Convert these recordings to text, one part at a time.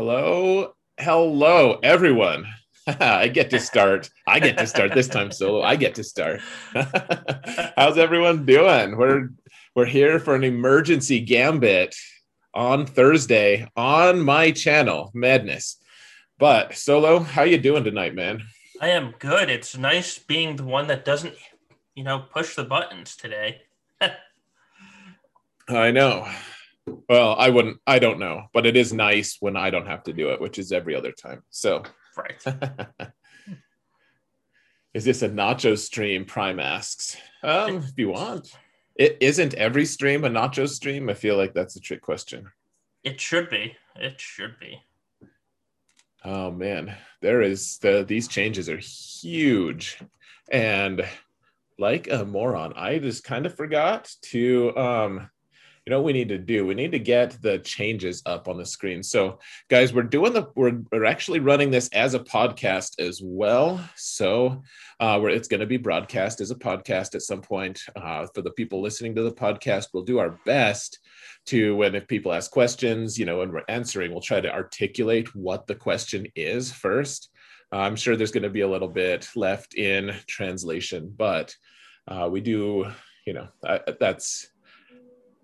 Hello, everyone. I get to start this time solo. I get to start. How's everyone doing? We're here for an emergency gambit on Thursday on my channel, Madness. But Solo, how you doing tonight, man? I am good. It's nice being the one that doesn't, push the buttons today. I know. Well, I don't know, but it is nice when I don't have to do it, which is every other time. So, right. Is this a nacho stream? Prime asks. If you want. It isn't every stream a nacho stream? I feel like that's a trick question. It should be. Oh man, these changes are huge. And like a moron, I just kind of forgot to what we need to do? We need to get the changes up on the screen. So guys, we're actually running this as a podcast as well. So it's going to be broadcast as a podcast at some point. For the people listening to the podcast, we'll do our best to, when if people ask questions, and we're answering, we'll try to articulate what the question is first. I'm sure there's going to be a little bit left in translation, but we do,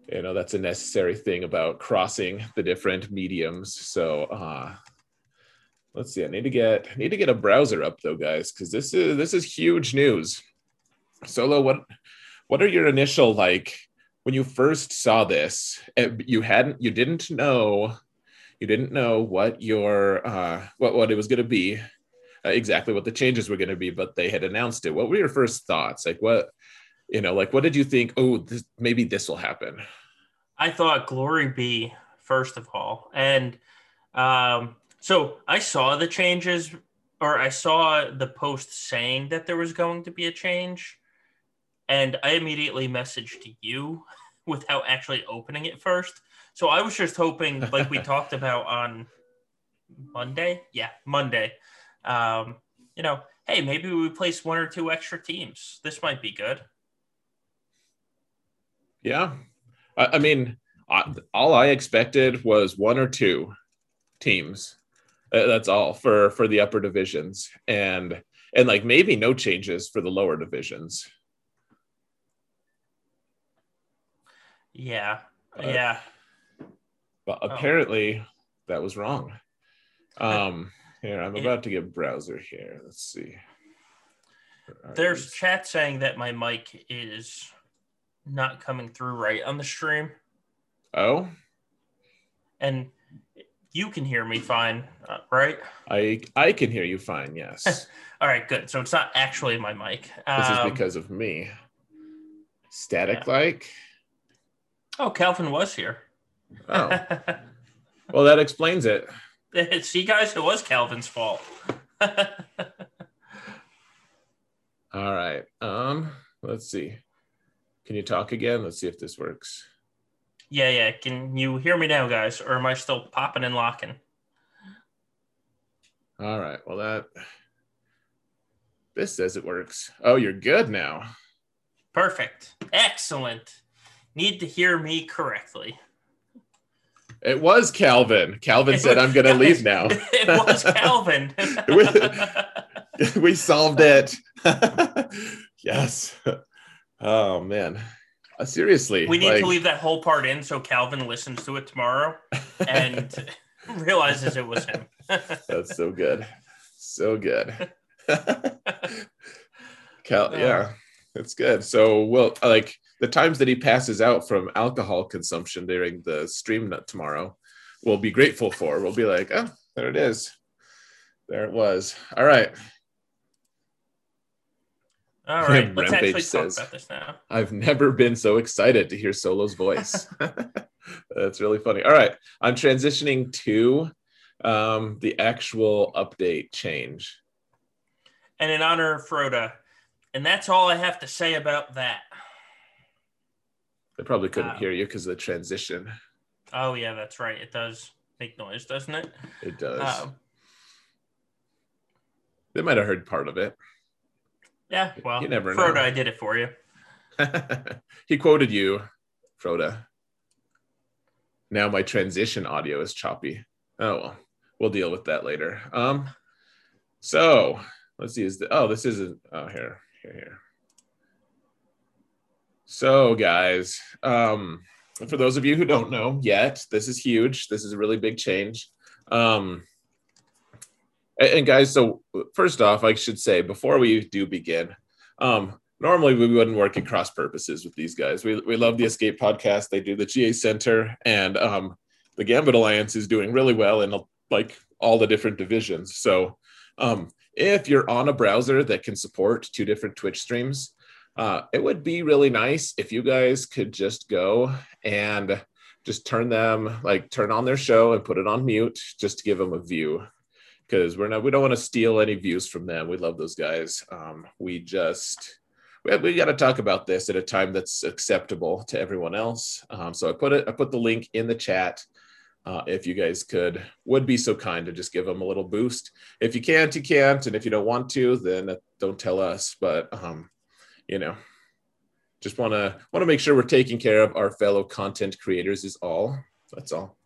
that's a necessary thing about crossing the different mediums. So let's see. I need to get a browser up though, guys, because this is huge news. Solo, what are your initial, like, when you first saw this? You didn't know what your what it was going to be, exactly what the changes were going to be, but they had announced it. What were your first thoughts? Like what? What did you think? Oh, maybe this will happen. I thought glory be, first of all. And so I saw the changes, or I saw the post saying that there was going to be a change. And I immediately messaged you without actually opening it first. So I was just hoping, like we talked about on Monday. Yeah, Monday. Hey, maybe we place one or two extra teams. This might be good. Yeah. I mean, all I expected was one or two teams. That's all for the upper divisions. And like maybe no changes for the lower divisions. Yeah. Yeah. But apparently that was wrong. Here, I'm about to get browser here. Let's see. There's chat saying that my mic is not coming through right on the stream. Oh. And you can hear me fine, right? I can hear you fine, yes. All right, good. So it's not actually my mic. This is because of me. Static-like? Yeah. Oh, Calvin was here. Oh. Well, that explains it. See, guys, it was Calvin's fault. All right. Let's see. Can you talk again? Let's see if this works. Yeah. Can you hear me now, guys? Or am I still popping and locking? All right. Well, this says it works. Oh, you're good now. Perfect. Excellent. Need to hear me correctly. It was Calvin. Calvin said, I'm going to leave now. It was Calvin. We solved it. Yes. Oh, man. Seriously. We need to leave that whole part in so Calvin listens to it tomorrow and realizes it was him. That's so good. So good. Yeah, that's good. So, the times that he passes out from alcohol consumption during the stream tomorrow, we'll be grateful for. We'll be like, oh, there it is. There it was. All right. All right. Let's actually talk about this now. I've never been so excited to hear Solo's voice. That's really funny. All right. I'm transitioning to the actual update change. And in honor of Froda. And that's all I have to say about that. They probably couldn't hear you because of the transition. Oh, yeah, that's right. It does make noise, doesn't it? It does. They might have heard part of it. Yeah, well, you never Froda, know. I did it for you. He quoted you, Froda. Now my transition audio is choppy. Oh, well, we'll deal with that later. So let's see, is the, oh, this isn't, oh, here. So guys, for those of you who don't know yet, this is huge. This is a really big change. And guys, so first off, I should say, before we do begin, normally we wouldn't work at cross purposes with these guys. We love the Escape podcast. They do the GA Center, and the Gambit Alliance is doing really well in like all the different divisions. So if you're on a browser that can support two different Twitch streams, it would be really nice if you guys could just go and just turn on their show and put it on mute just to give them a view. Because we don't want to steal any views from them. We love those guys. We got to talk about this at a time that's acceptable to everyone else. So I put the link in the chat. If you guys would be so kind to just give them a little boost. If you can't, you can't, and if you don't want to, then don't tell us. But you know, just want to make sure we're taking care of our fellow content creators is all. That's all.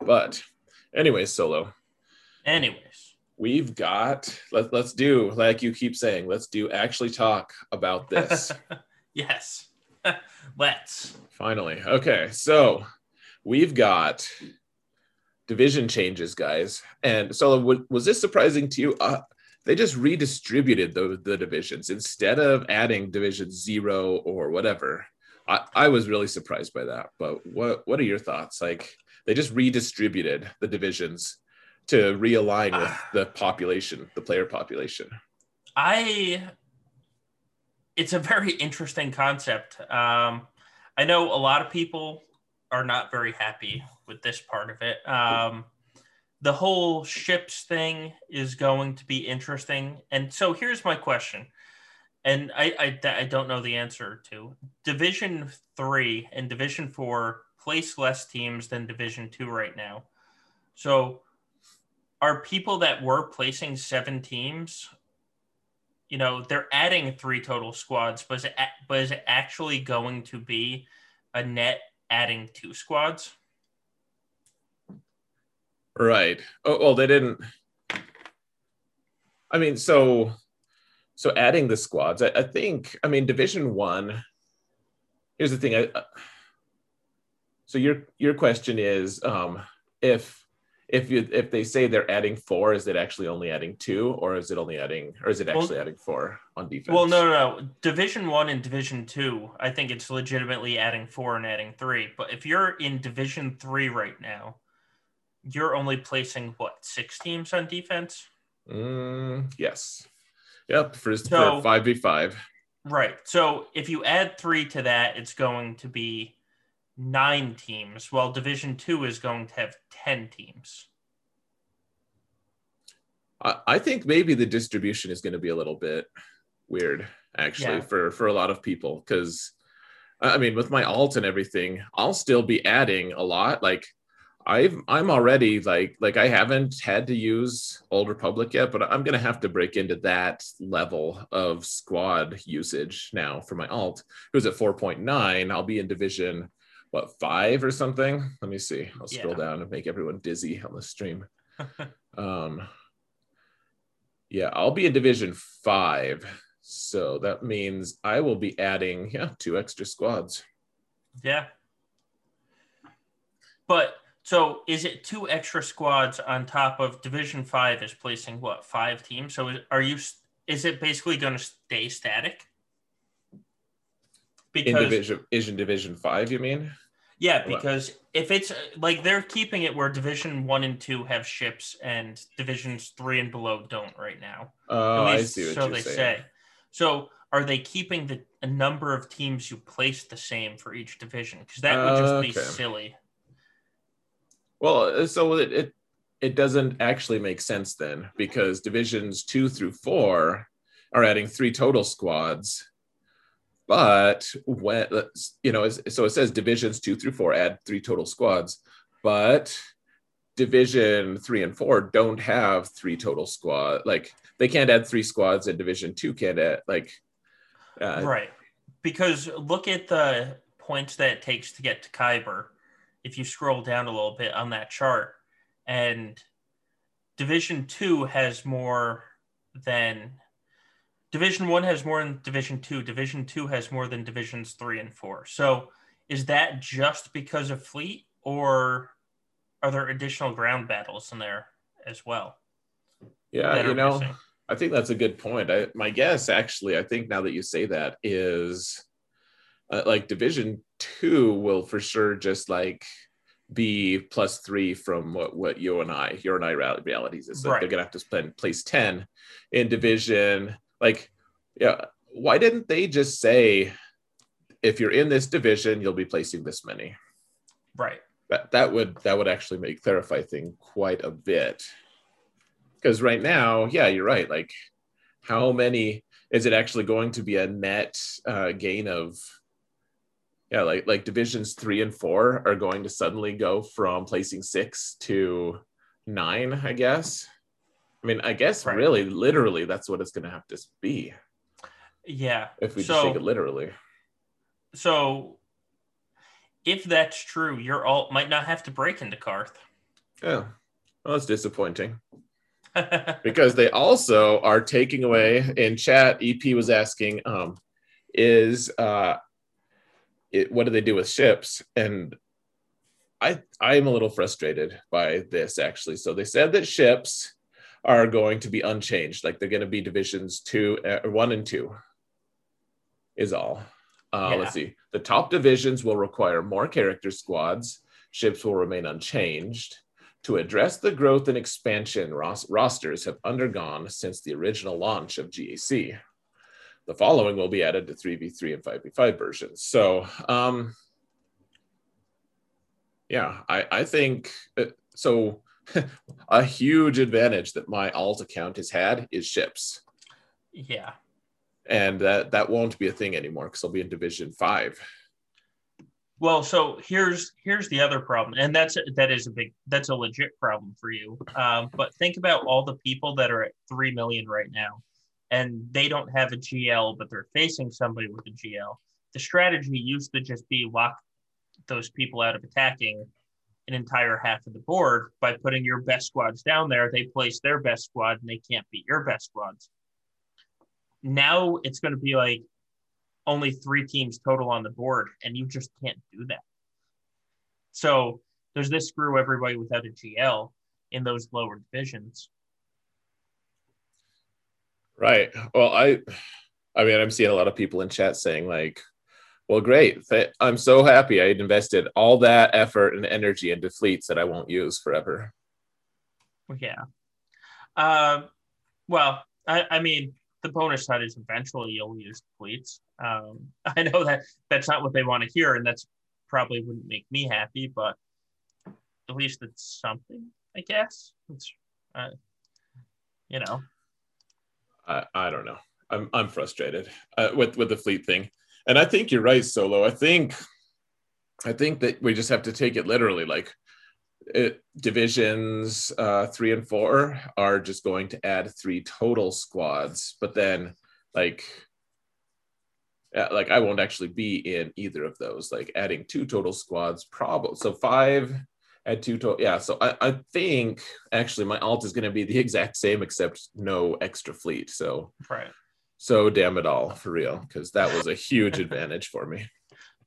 But anyways, Solo. Anyways. We've got, let's do, like you keep saying, let's do actually talk about this. Yes. Let's. Finally. Okay. So we've got division changes, guys. And Solo, was this surprising to you? They just redistributed the divisions instead of adding division 0 or whatever. I was really surprised by that. But what are your thoughts? Like, they just redistributed the divisions to realign with the population, the player population. It's a very interesting concept. I know a lot of people are not very happy with this part of it. The whole ships thing is going to be interesting. And so here's my question. And I don't know the answer to. Division 3 and Division 4 place less teams than Division 2 right now. So are people that were placing 7 teams, you know, they're adding 3 total squads, but is it actually going to be a net adding 2 squads? Right. Oh, well, they didn't. I mean, so adding the squads, I think, I mean, Division 1, here's the thing. So your question is, if they say they're adding 4, is it actually only adding 2, or is it actually adding 4 on defense? Well, no. Division 1 and Division 2, I think it's legitimately adding 4 and adding 3. But if you're in Division 3 right now, you're only placing what, 6 teams on defense? Yes. Yep. For 5v5. Right. So if you add 3 to that, it's going to be 9 teams, while Division 2 is going to have 10 teams. I think maybe the distribution is going to be a little bit weird, actually, for a lot of people. Because, I mean, with my alt and everything, I'll still be adding a lot. Like, I'm already, like I haven't had to use Old Republic yet, but I'm going to have to break into that level of squad usage now for my alt. Who's at 4.9, I'll be in Division... what, 5 or something? Let me see. I'll scroll down and make everyone dizzy on the stream. Yeah, I'll be in Division 5. So that means I will be adding 2 extra squads. Yeah. But so is it 2 extra squads on top of Division 5 is placing what, 5 teams? So is it basically going to stay static? Because in Division 5, you mean? Yeah, because if it's like they're keeping it where Division 1 and 2 have ships and Divisions 3 and below don't right now. Oh, I see what you're saying. So are they keeping the number of teams you place the same for each division? Because that would just be silly. Well, so it doesn't actually make sense then, because Divisions 2 through 4 are adding 3 total squads. But when, you know, so it says Divisions 2 through 4 add 3 total squads, but Division 3 and 4 don't have 3 total squad. Like they can't add 3 squads, and Division 2 can't add right. Because look at the points that it takes to get to Kyber if you scroll down a little bit on that chart. And Division Two has more than Division One has more than Division Two. Division Two has more than Divisions Three and Four. So is that just because of fleet, or are there additional ground battles in there as well? Yeah, you know, missing? I think that's a good point. My guess, actually, I think now that you say that, is like Division Two will for sure just like be +3 from what your and I realities is. So right. They're gonna have to spend place 10 in division. Like, yeah, why didn't they just say, if you're in this division, you'll be placing this many? Right. That would actually clarify things quite a bit. Because right now, yeah, you're right. Like, how many is it actually going to be a net gain of? Yeah, like divisions 3 and 4 are going to suddenly go from placing 6 to 9, I guess. I mean, I guess right. Really, literally, that's what it's going to have to be. Yeah. If we just take it literally. So if that's true, your alt might not have to break into Karth. Yeah. Well, that's disappointing. Because they also are taking away, in chat, EP was asking, what do they do with ships? And I'm a little frustrated by this, actually. So they said that ships are going to be unchanged. Like, they're going to be divisions 1 and 2 is all. Yeah. Let's see. The top divisions will require more character squads. Ships will remain unchanged. To address the growth and expansion rosters have undergone since the original launch of GAC. The following will be added to 3v3 and 5v5 versions. So, I think, so a huge advantage that my alt account has had is ships. Yeah. And that won't be a thing anymore because I'll be in Division 5. Well, so here's the other problem. And that's a legit problem for you. But think about all the people that are at 3 million right now, and they don't have a GL, but they're facing somebody with a GL. The strategy used to just be lock those people out of attacking an entire half of the board by putting your best squads down there. They place their best squad, and they can't beat your best squads. Now it's going to be like only 3 teams total on the board, and you just can't do that. So there's this screw everybody without a GL in those lower divisions. Right. Well, I mean, I'm seeing a lot of people in chat saying like, well, great. I'm so happy I invested all that effort and energy into fleets that I won't use forever. Yeah. Well, I mean, the bonus side is eventually you'll use fleets. I know that that's not what they want to hear, and that's probably wouldn't make me happy, but at least it's something, I guess. It's, you know. I don't know. I'm frustrated with the fleet thing, and I think you're right, Solo. I think that we just have to take it literally. Like, divisions 3 and 4 are just going to add 3 total squads, but then like I won't actually be in either of those. Like, adding 2 total squads, probably. So 5. At 2 total, yeah. So I think actually my alt is going to be the exact same, except no extra fleet. So right. So damn it all for real, because that was a huge advantage for me.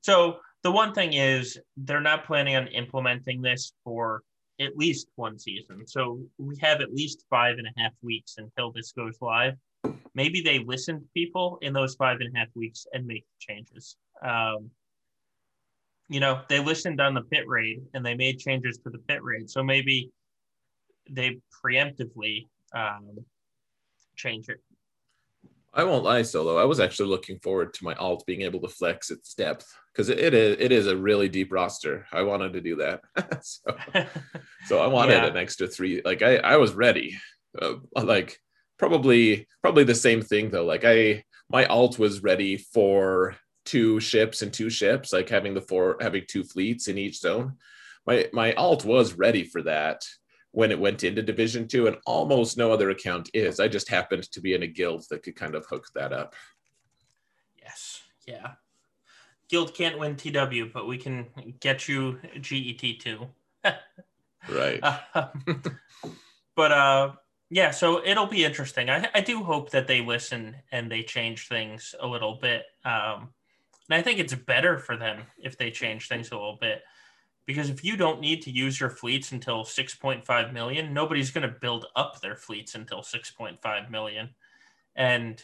So the one thing is they're not planning on implementing this for at least 1 season. So we have at least 5.5 weeks until this goes live. Maybe they listen to people in those 5.5 weeks and make changes. You know, they listened on the pit raid and they made changes to the pit raid. So maybe they preemptively change it. I won't lie, Solo. I was actually looking forward to my alt being able to flex its depth, because it is a really deep roster. I wanted to do that. so I wanted an extra 3. Like, I was ready. Like, probably the same thing, though. Like, my alt was ready for 2 ships and 2 ships, like having 2 fleets in each zone. My alt was ready for that when it went into Division 2, and almost no other account is. I just happened to be in a guild that could kind of hook that up. Yes. Yeah. Guild can't win TW, but we can get you GET too. Right. Yeah, so it'll be interesting. I do hope that they listen and they change things a little bit. And I think it's better for them if they change things a little bit, because if you don't need to use your fleets until 6.5 million, nobody's going to build up their fleets until 6.5 million. And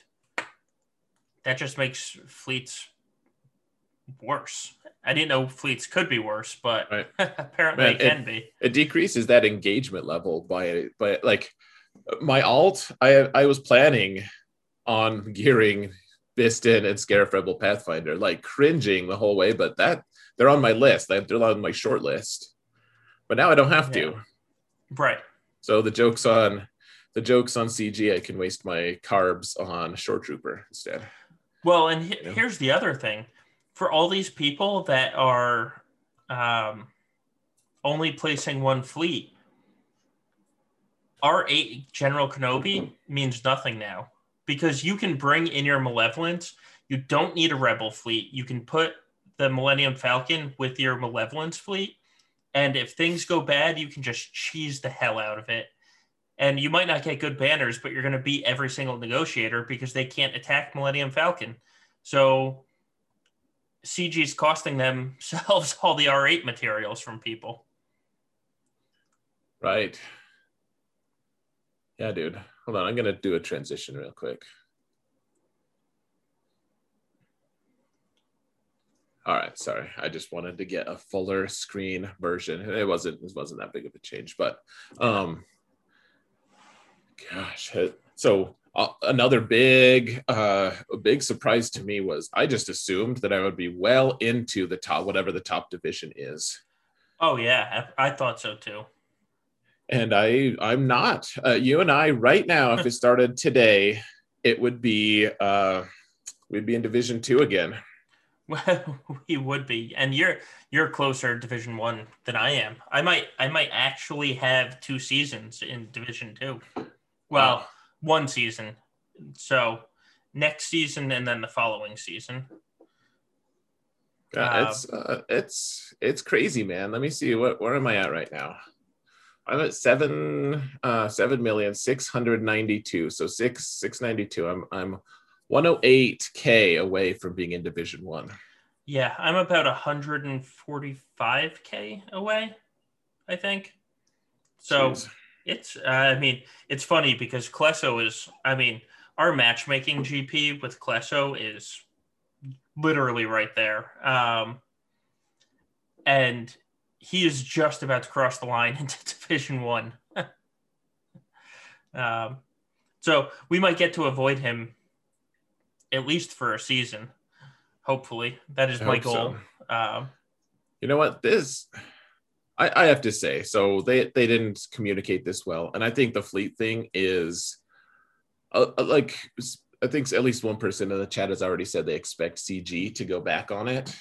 that just makes fleets worse. I didn't know fleets could be worse, but right. Apparently it can be. It decreases that engagement level by like my alt. I was planning on gearing Biston and Scarif Rebel Pathfinder, like cringing the whole way, but that they're on my list. They're on my short list, but now I don't have to. Right. So the joke's on CG. I can waste my carbs on Short Trooper instead. Well, and here's the other thing. For all these people that are only placing one fleet, R8 General Kenobi means nothing now, because you can bring in your Malevolence. You don't need a Rebel fleet. You can put the Millennium Falcon with your Malevolence fleet, and if things go bad, you can just cheese the hell out of it. And you might not get good banners, but you're going to beat every single negotiator because they can't attack Millennium Falcon. So CG's costing themselves all the R8 materials from people. Right. Yeah, dude. Hold on. I'm going to do a transition real quick. All right. Sorry. I just wanted to get a fuller screen version. It wasn't that big of a change, but gosh. So another big surprise to me was I just assumed that I would be well into the top, whatever the top division is. Oh yeah, I thought so too. And I'm not. You and I right now, if it started today, it would be we'd be in Division 2 again. Well, we would be, and you're closer to Division 1 than I am. I might actually have two seasons in Division 2. Well. Oh. One season. So next season and then the following season. It's crazy, man. Let me see where am I at right now? I'm at 7,692,000. So 692. I'm 108K away from being in Division 1. Yeah, I'm about 145K away, I think. So jeez. It's funny because Klesso is, our matchmaking GP with Klesso is literally right there. And he is just about to cross the line into Division 1. So we might get to avoid him at least for a season, hopefully. That is my goal. So. You know what? I have to say, so they didn't communicate this well. And I think the fleet thing is, I think at least one person in the chat has already said they expect CG to go back on it.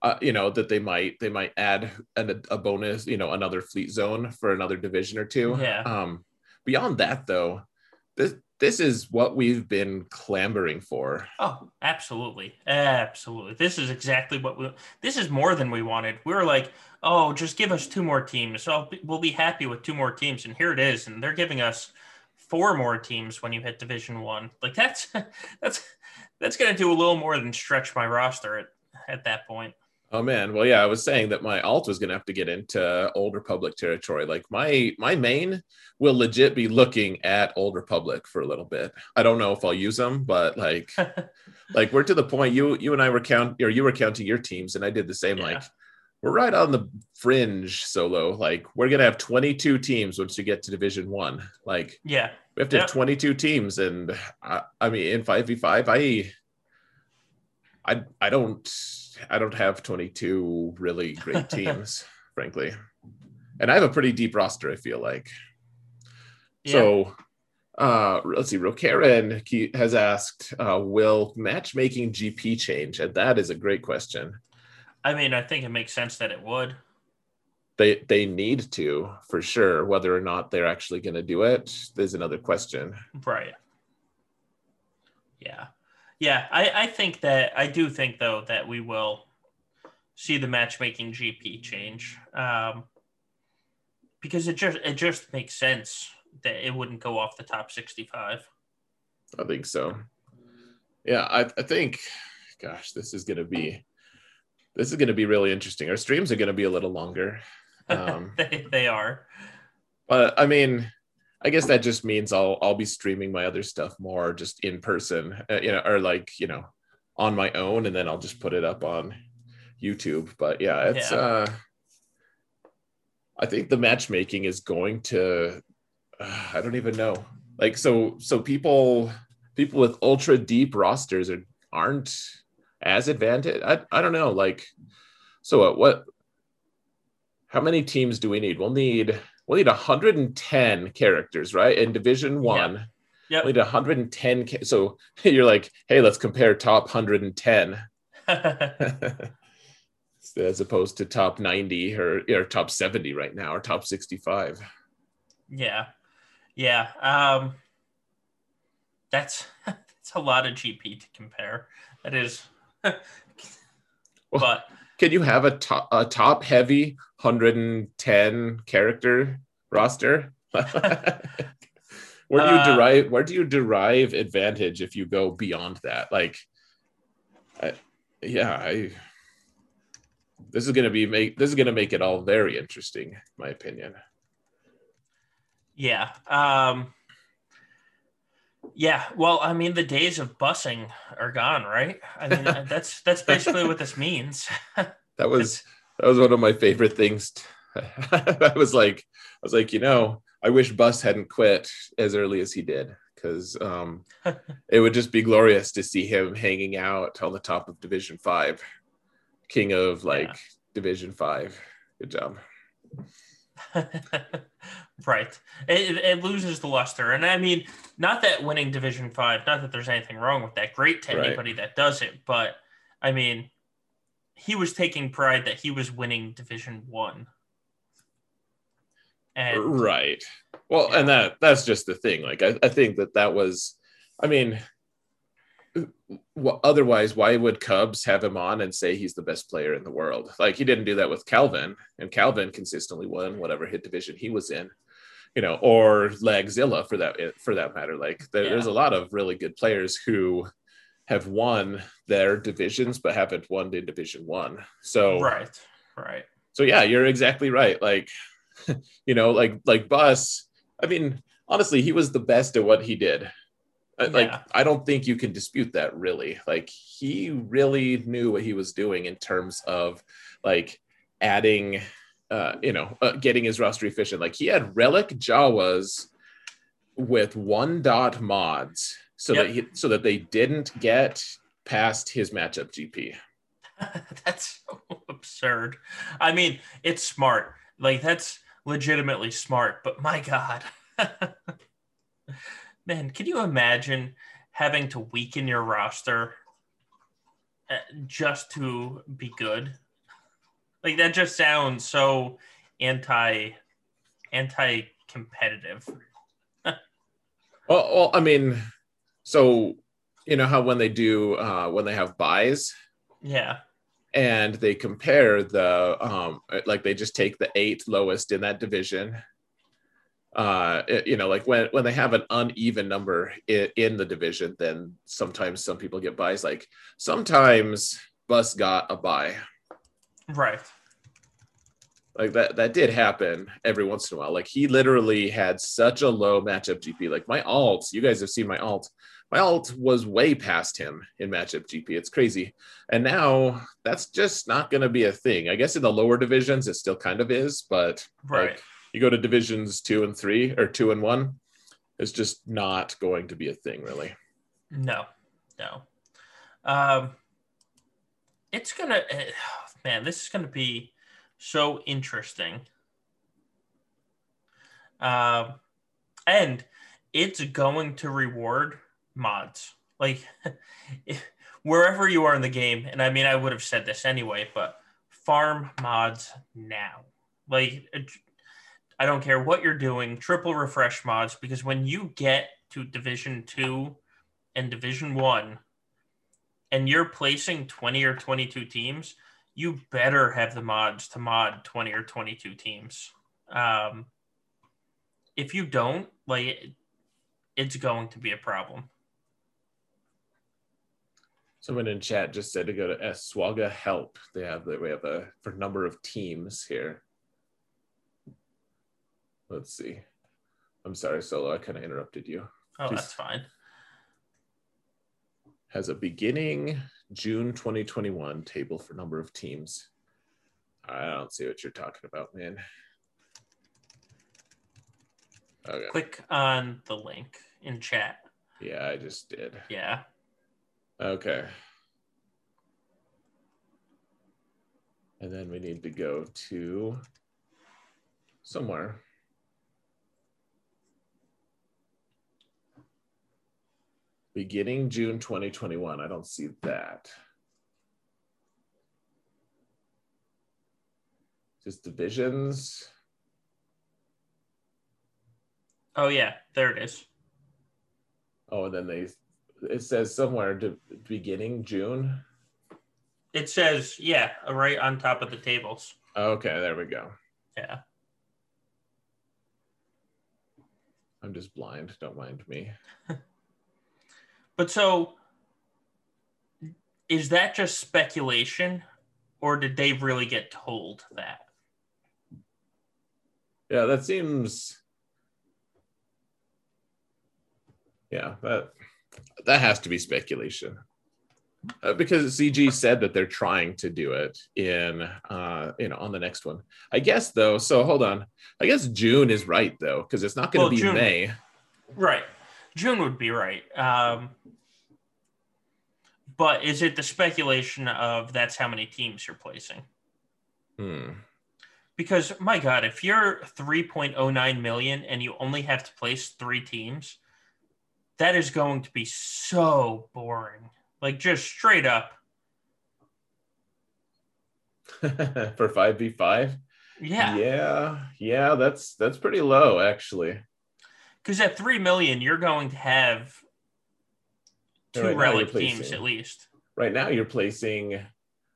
That they might add a bonus, another fleet zone for another division or two. Yeah. Beyond that, though, this is what we've been clamoring for. Oh, absolutely. Absolutely. This is exactly this is more than we wanted. We were like, oh, just give us two more teams. We'll be happy with two more teams. And here it is. And they're giving us four more teams when you hit Division 1. Like that's going to do a little more than stretch my roster at that point. Oh man. Well, yeah, I was saying that my alt was going to have to get into Old Republic territory. Like my main will legit be looking at Old Republic for a little bit. I don't know if I'll use them, but like, like we're to the point you and I were counting your teams. And I did the same, like we're right on the fringe solo. Like we're going to have 22 teams once you get to Division 1, like, yeah, we have to have 22 teams. And in 5v5, I don't have 22 really great teams, frankly. And I have a pretty deep roster, I feel like. Yeah. So let's see. Rokaren has asked, will matchmaking GP change? And that is a great question. I think it makes sense that it would. They need to, for sure. Whether or not they're actually going to do it is another question. Right. Yeah. Yeah, I do think though that we will see the matchmaking GP change, because it just makes sense that it wouldn't go off the top 65. I think so. Yeah, I think. Gosh, this is gonna be really interesting. Our streams are gonna be a little longer. They are. But I mean, I guess that just means I'll be streaming my other stuff more just in person, on my own, and then I'll just put it up on YouTube. But yeah, I think the matchmaking is going to, I don't even know. Like, so people with ultra deep rosters aren't as advantaged. I don't know. Like, so how many teams do we need? We'll need 110 characters, right? In Division 1, yep. We'll need 110. So you're like, hey, let's compare top 110 as opposed to top 90 or top 70 right now, or top 65. Yeah. Yeah. That's a lot of GP to compare. That is. But can you have a top heavy 110 character roster? Where do you derive advantage if you go beyond that? Like, this is gonna make it all very interesting, in my opinion. Yeah. Yeah, well, I mean, the days of bussing are gone, right? I mean, that's basically what this means. That was one of my favorite things. I was like, I wish Bus hadn't quit as early as he did, because it would just be glorious to see him hanging out on the top of Division 5, king of Division 5. Good job. Right. It loses the luster. And I mean, not that winning Division 5, not that there's anything wrong with that. Great to anybody that does it. But I mean, he was taking pride that he was winning Division 1. And, right. Well, yeah. And that's just the thing. Like, I think that was, I mean, otherwise, why would Cubs have him on and say he's the best player in the world? Like, he didn't do that with Calvin, and Calvin consistently won whatever hit division he was in, or Lagzilla for that matter. Like, there's a lot of really good players who have won their divisions but haven't won in Division 1. So right. So yeah, you're exactly right. Like, like Bus. I mean, honestly, he was the best at what he did. Like, yeah. I don't think you can dispute that, really. Like, he really knew what he was doing in terms of, like, adding, getting his roster efficient. Like, he had Relic Jawas with 1. Mods so that they didn't get past his matchup GP. That's so absurd. I mean, it's smart. Like, that's legitimately smart, but my God. Man, can you imagine having to weaken your roster just to be good? Like, that just sounds so anti-competitive. well, I mean, so you know how when they do when they have buys, yeah, and they compare the like they just take the 8 lowest in that division. Like when they have an uneven number in the division, then sometimes some people get buys. Like, sometimes Bus got a buy. Right. Like that did happen every once in a while. Like, he literally had such a low matchup GP. Like, my alt, you guys have seen my alt. My alt was way past him in matchup GP. It's crazy. And now that's just not going to be a thing. I guess in the lower divisions, it still kind of is, but right. Like, you go to divisions 2 and 3 or 2 and 1, it's just not going to be a thing, really. No. This is gonna be so interesting. And it's going to reward mods. Like, wherever you are in the game, and I mean, I would have said this anyway, but farm mods now. Like, I don't care what you're doing, triple refresh mods, because when you get to Division 2 and Division 1, and you're placing 20 or 22 teams, you better have the mods to mod 20 or 22 teams. If you don't, it's going to be a problem. Someone in chat just said to go to Swaga help. We have a for number of teams here. Let's see. I'm sorry, Solo, I kind of interrupted you. Oh, that's fine. Has a beginning June 2021 table for number of teams. I don't see what you're talking about, man. Okay. Click on the link in chat. Yeah, I just did. Yeah. Okay. And then we need to go to somewhere. Beginning June 2021. I don't see that. Just divisions. Oh yeah, there it is. Oh, and then it says somewhere to beginning June. It says, yeah, right on top of the tables. Okay, there we go. Yeah. I'm just blind, don't mind me. But so, is that just speculation, or did they really get told that? Yeah, that seems... Yeah, that has to be speculation. Because CG said that they're trying to do it in, on the next one. I guess, though, so hold on. I guess June is right, though, because it's not going to be May. Right. June would be right. But is it the speculation of that's how many teams you're placing? Because, my God, if you're 3.09 million and you only have to place 3 teams, that is going to be so boring. Like, just straight up. For 5v5? Yeah. Yeah, that's pretty low, actually. Because at 3 million, you're going to have 2 relic teams at least. Right now, you're placing.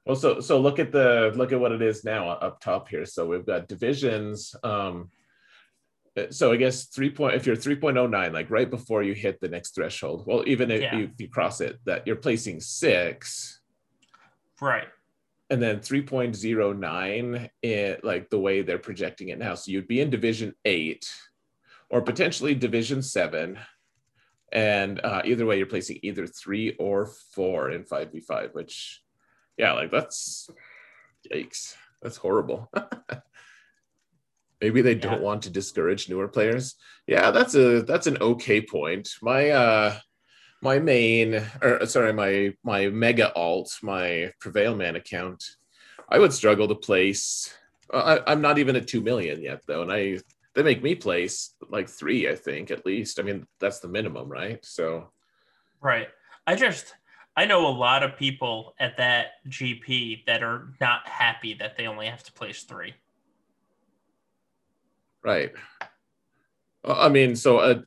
Well, so look at what it is now up top here. So we've got divisions. So I guess if you're 3.09, like right before you hit the next threshold. Well, even if you cross it, that you're placing 6. Right. And then 3.09, like the way they're projecting it now. So you'd be in division 8. Or potentially division 7, and either way, you're placing either 3 or 4 in 5v5, which, yeah, like that's, yikes, that's horrible. Maybe they don't want to discourage newer players. Yeah, that's an okay point. My mega alt, my Prevailman account, I would struggle to place. I'm not even at 2 million yet though, and They make me place like 3, I think, at least. I mean, that's the minimum, right? So, right. I know a lot of people at that GP that are not happy that they only have to place 3. Right. I mean, so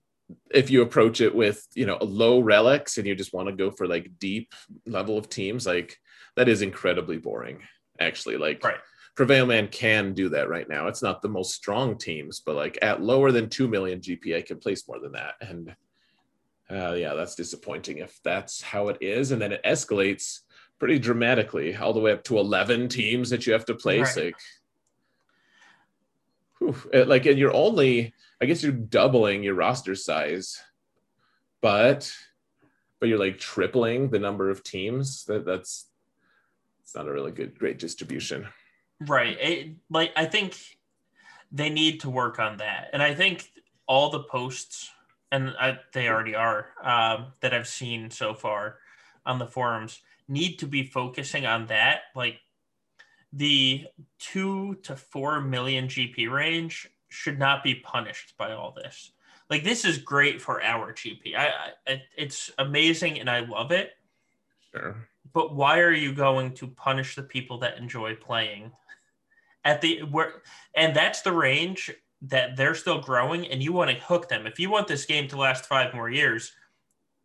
if you approach it with, low relics and you just want to go for like deep level of teams, like that is incredibly boring, actually. Like, right. Prevailman can do that right now. It's not the most strong teams, but like at lower than 2 million GP, I can place more than that. And that's disappointing if that's how it is. And then it escalates pretty dramatically all the way up to 11 teams that you have to place. Right. And you're only, I guess you're doubling your roster size, but you're like tripling the number of teams. It's not a really great distribution. Right. I think they need to work on that. And I think all the posts, and they already are, that I've seen so far on the forums, need to be focusing on that. Like the 2 to 4 million GP range should not be punished by all this. Like this is great for our GP. It's amazing and I love it. Sure. But why are you going to punish the people that enjoy playing? And that's the range that they're still growing, and you want to hook them. If you want this game to last 5 more years,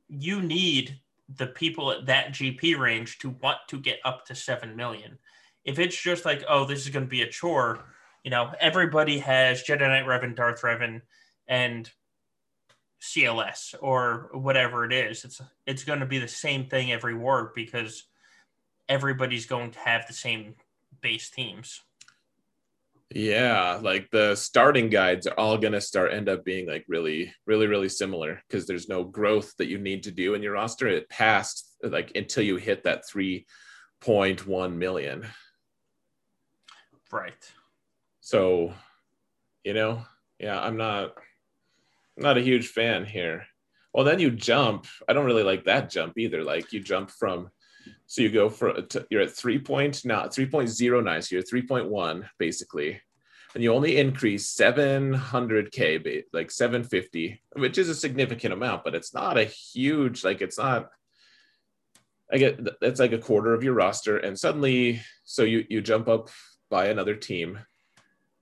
you need the people at that GP range to want to get up to 7 million. If it's just like, oh, this is going to be a chore, you know, everybody has Jedi Knight Revan, Darth Revan, and CLS or whatever it is. It's going to be the same thing every war because everybody's going to have the same base teams. Yeah, like the starting guides are all going to end up being like really similar because there's no growth that you need to do in your roster. It passed like until you hit that 3.1 million. Right. So, you know, yeah, I'm not a huge fan here. Well, then you jump. I don't really like that jump either. Like you jump from, so you go for, you're at 3.09, so you're 3.1 basically. And you only increase 700K, like 750, which is a significant amount, but it's not a huge, like it's not, I get, that's like a quarter of your roster. And suddenly, so you jump up by another team.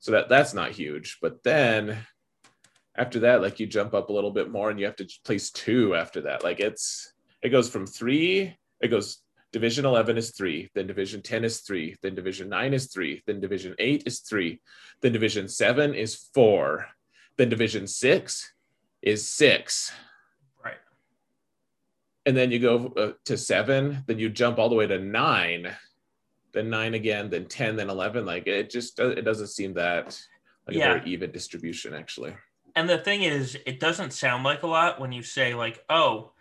So that's not huge. But then after that, like you jump up a little bit more and you have to place 2 after that. Like it goes from 3, it goes division 11 is 3, then division 10 is 3, then division 9 is 3, then division 8 is 3, then division 7 is 4, then division 6 is 6. Right. And then you go to 7, then you jump all the way to 9, then 9 again, then 10, then 11. Like it just, it doesn't seem that like a very even distribution actually. And the thing is, it doesn't sound like a lot when you say like, oh,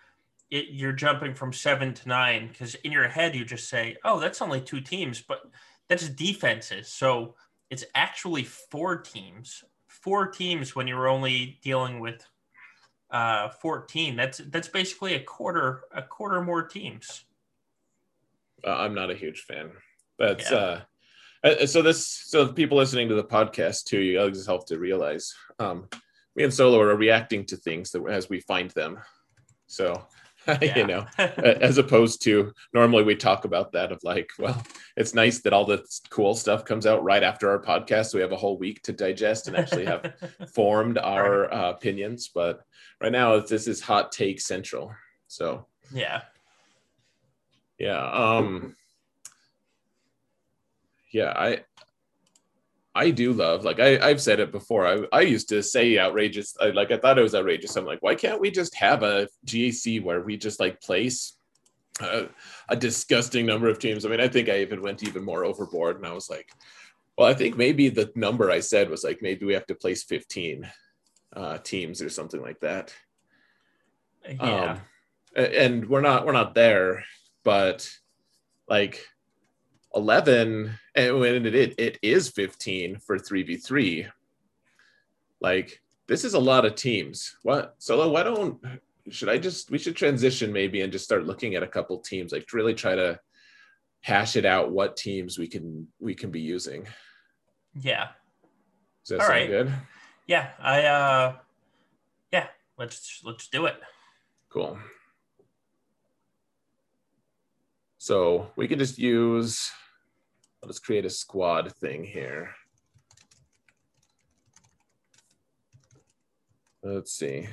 you're jumping from 7 to 9, because in your head you just say, oh, that's only 2 teams, but that's defenses. So it's actually 4 teams when you're only dealing with 14. That's basically a quarter more teams. I'm not a huge fan. That's so people listening to the podcast too, you always have to realize me and Solo are reacting to things that as we find them. So, you know, as opposed to normally we talk about that of like, well, it's nice that all the cool stuff comes out right after our podcast. So we have a whole week to digest and actually have formed our opinions. But right now this is hot take central. So, I do love, like I've said it before. I used to say outrageous, like I thought it was outrageous. I'm like, why can't we just have a GAC where we just like place a disgusting number of teams? I mean, I think I even went even more overboard and I was like, well, I think maybe the number I said was like, maybe we have to place 15 teams or something like that. Yeah. And we're not there, but like 11, and when it is 15 for 3v3, like this is a lot of teams. What, Solo, we should transition maybe and just start looking at a couple teams, like really try to hash it out what teams we can be using. Yeah. Does that sound good? Yeah. Let's do it. Cool. So we could just use, let's create a squad thing here. Let's see.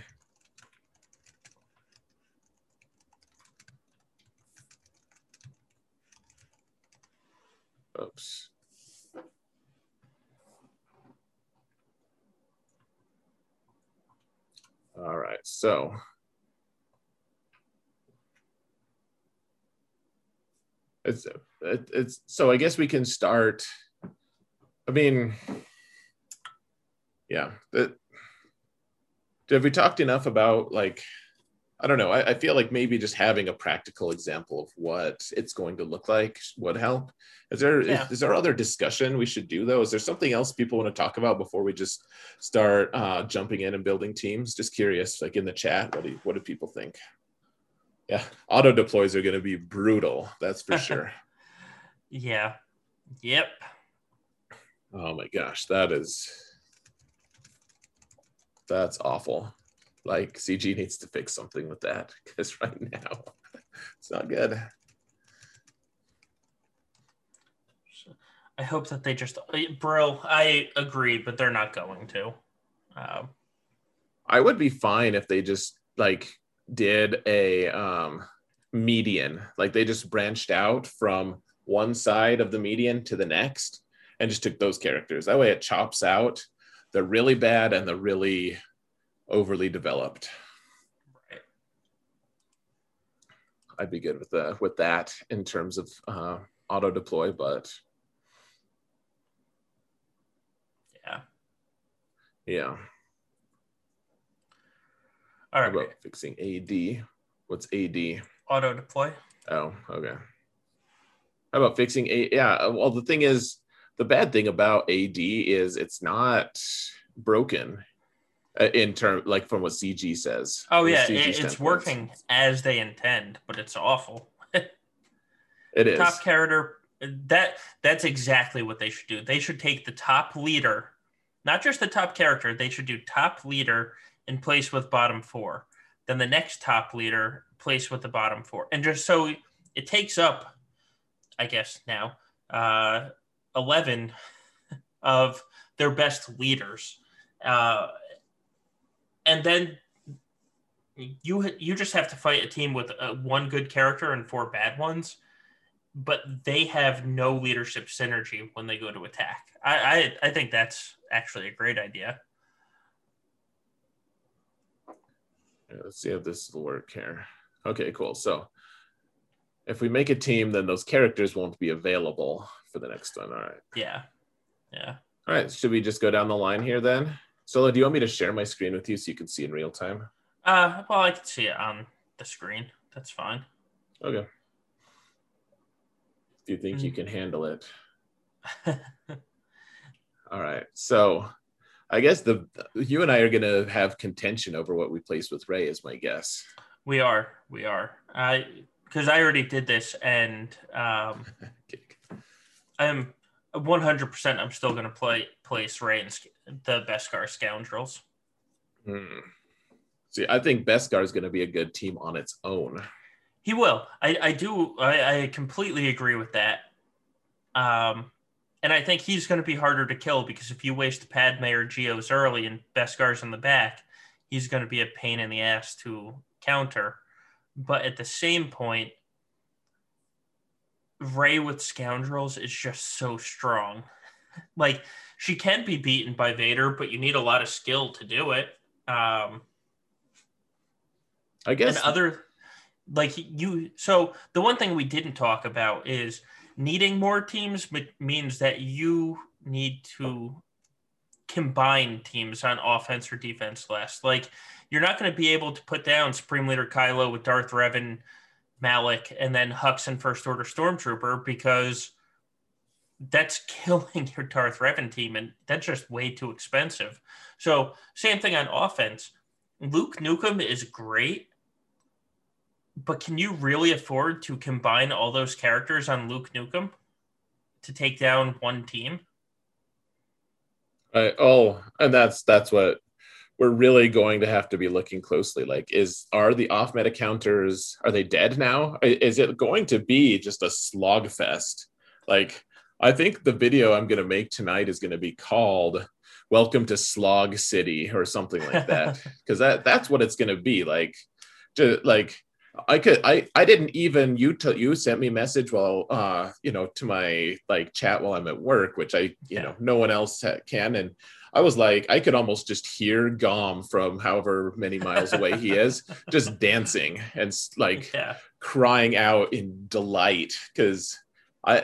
Oops. All right, so. It's so I guess we can start. I mean, yeah. Have we talked enough about like, I don't know. I feel like maybe just having a practical example of what it's going to look like would help. Is there other discussion we should do though? Is there something else people want to talk about before we just start jumping in and building teams? Just curious, like in the chat, what do people think? Yeah, auto deploys are going to be brutal. That's for sure. Yeah. Yep. Oh my gosh, that's awful. Like CG needs to fix something with that because right now it's not good. I hope that they just, bro. I agree, but they're not going to. I would be fine if they just like. Did a median. Like they just branched out from one side of the median to the next and just took those characters. That way it chops out the really bad and the really overly developed. Right. I'd be good with that in terms of auto deploy, but yeah. All right. How about fixing AD? What's AD? Auto deploy. Oh, okay. How about fixing AD? Yeah. Well, the thing is, the bad thing about AD is it's not broken in term, like from what CG says. Oh yeah, it's working as they intend, but it's awful. It is. Top character. That's exactly what they should do. They should take the top leader. Not just the top character, they should do top leader in place with bottom four. Then the next top leader placed with the bottom four. And just so it takes up, I guess now, 11 of their best leaders. And then you just have to fight a team with one good character and four bad ones. But they have no leadership synergy when they go to attack. I think that's actually a great idea. Let's see if this will work here. Okay, cool. So if we make a team, then those characters won't be available for the next one. All right. Yeah. All right. Should we just go down the line here then? Solo, do you want me to share my screen with you so you can see in real time? Well, I can see it on the screen. That's fine. Okay. Do you think you can handle it? All right. So I guess you and I are going to have contention over what we place with Ray is my guess. We are. Because I already did this and I'm 100%. I'm still going to place Ray and the Beskar Scoundrels. See, I think Beskar is going to be a good team on its own. He will. I do. I completely agree with that. And I think he's going to be harder to kill because if you waste Padme or Geos early and Beskar's in the back, he's going to be a pain in the ass to counter. But at the same point, Rey with Scoundrels is just so strong. Like, she can be beaten by Vader, but you need a lot of skill to do it. I guess. And other... So the one thing we didn't talk about is needing more teams means that you need to combine teams on offense or defense less. Like, you're not going to be able to put down Supreme Leader Kylo with Darth Revan, Malak, and then Hux and First Order Stormtrooper because that's killing your Darth Revan team, and that's just way too expensive. So same thing on offense. Luke Nukem is great. But can you really afford to combine all those characters on Luke Nukem to take down one team? And that's what we're really going to have to be looking closely. Like, are the off-meta counters, are they dead now? Is it going to be just a slog fest? Like, I think the video I'm going to make tonight is going to be called Welcome to Slog City or something like that. Because that's what it's going to be. I didn't even, you sent me a message while, to my chat while I'm at work, which no one else can. And I was like, I could almost just hear Gom from however many miles away he is just dancing and crying out in delight. Cause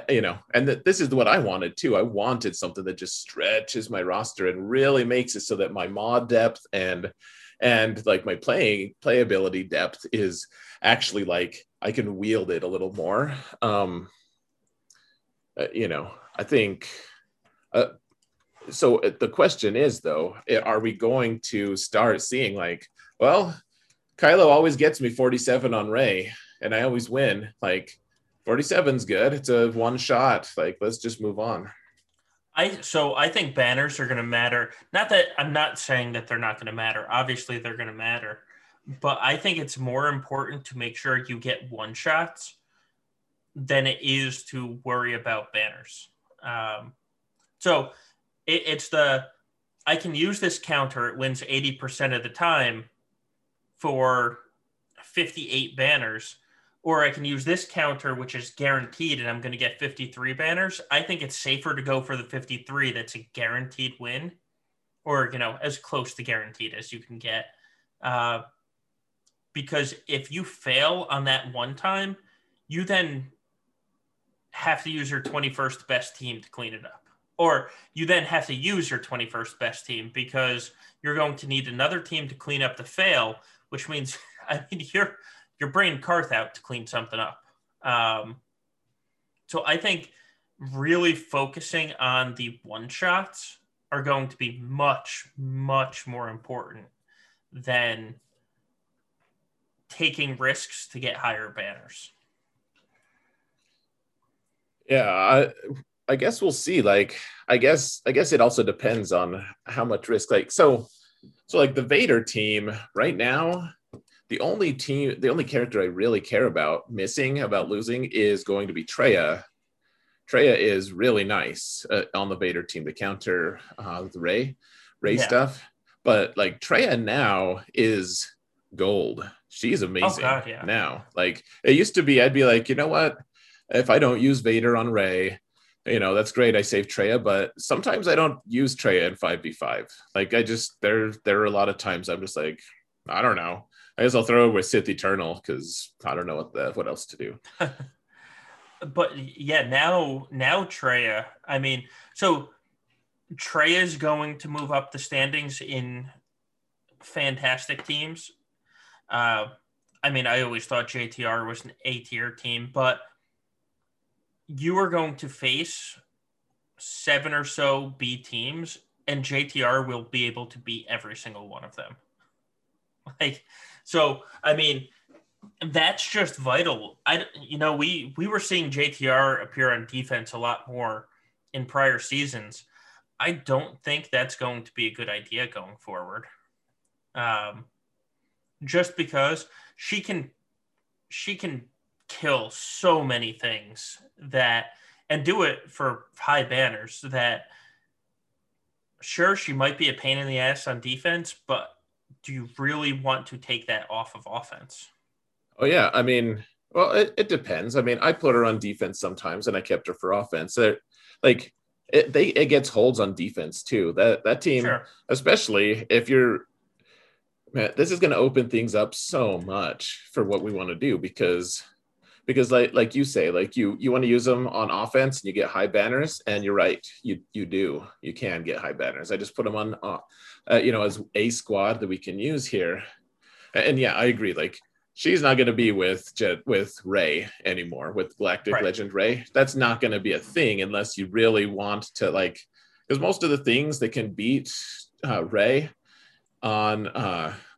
this is what I wanted too. I wanted something that just stretches my roster and really makes it so that my mod depth and my playability depth is actually I can wield it a little more. I think, so the question is though, are we going to start seeing Kylo always gets me 47 on Rey and I always win. 47's good. It's a one shot. Let's just move on. I think banners are going to matter. Not that I'm not saying that they're not going to matter. Obviously, they're going to matter. But I think it's more important to make sure you get one-shots than it is to worry about banners. So it's I can use this counter. It wins 80% of the time for 58 banners. or I can use this counter, which is guaranteed, and I'm going to get 53 banners. I think it's safer to go for the 53. That's a guaranteed win, or, you know, as close to guaranteed as you can get. Because if you fail on that one time, you then have to use your 21st best team to clean it up. Or you then have to use your 21st best team because you're going to need another team to clean up the fail, which means, I mean, you're bringing Karth out to clean something up. So I think really focusing on the one-shots are going to be much, much more important than taking risks to get higher banners. Yeah, I guess we'll see. Like, I guess it also depends on how much risk. Like, so like the Vader team right now, the only character I really care about losing is going to be Treya. Treya is really nice on the Vader team to counter the Rey yeah. stuff. But like Treya now is gold. She's amazing yeah. now. Like it used to be, I'd be like, you know what? If I don't use Vader on Rey, you know, that's great. I saved Treya, but sometimes I don't use Treya in 5v5. Like there are a lot of times I'm just like, I don't know. I guess I'll throw it with Sith Eternal because I don't know what else to do. But yeah, now Treya. I mean, so Treya is going to move up the standings in fantastic teams. I mean, I always thought JTR was an A-tier team, but you are going to face 7 or so B teams, and JTR will be able to beat every single one of them. Like, so, I mean, that's just vital. We were seeing JTR appear on defense a lot more in prior seasons. I don't think that's going to be a good idea going forward. Just because she can kill so many things and do it for high banners that sure, she might be a pain in the ass on defense, but do you really want to take that off of offense? Oh yeah. I mean, well, it depends. I mean, I put her on defense sometimes and I kept her for offense. It gets holds on defense too. That team, sure. Especially if you're, man, this is going to open things up so much for what we want to do because like you say, like you want to use them on offense and you get high banners, and you're right, you can get high banners. I just put them on, as a squad that we can use here. And yeah, I agree. Like she's not going to be with Rey anymore, with Galactic right. Legend Rey. That's not going to be a thing unless you really want to, like, because most of the things that can beat Rey on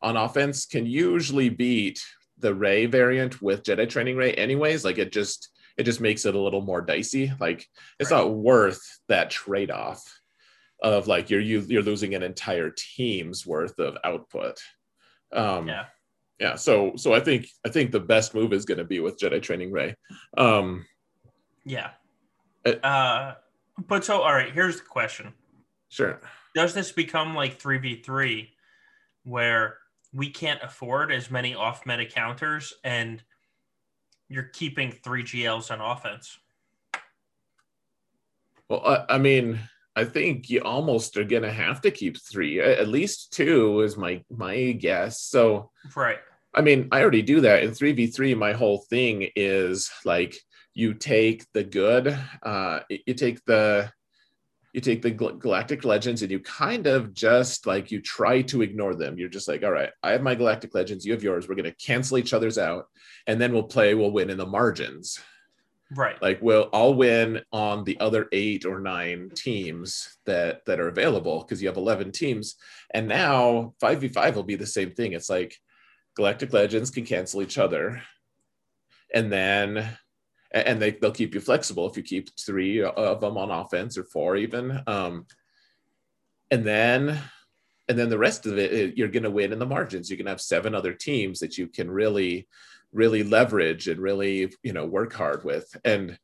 offense can usually beat the Rey variant with Jedi training Rey anyways. Like it just makes it a little more dicey. Like it's right. not worth that trade-off of like you're losing an entire team's worth of output. Yeah. So I think the best move is going to be with Jedi training Rey. Yeah. But so all right, here's the question. Sure. Does this become like 3v3 where we can't afford as many off-meta counters and you're keeping 3 GLs on offense? Well, I mean, I think you almost are going to have to keep 3. At least 2 is my guess. So, right. I mean, I already do that. In 3v3, my whole thing is like you take the good, you take the Galactic Legends and you kind of just like, you try to ignore them. You're just like, all right, I have my Galactic Legends, you have yours. We're going to cancel each other's out. And then we'll win in the margins. Right. Like I'll win on the other 8 or 9 teams that are available. Cause you have 11 teams. And now 5v5 will be the same thing. It's like Galactic Legends can cancel each other. And then, and they'll keep you flexible if you keep 3 of them on offense, or 4 even. And then the rest of it, you're going to win in the margins. You're going to have 7 other teams that you can really, really leverage and really, work hard with. And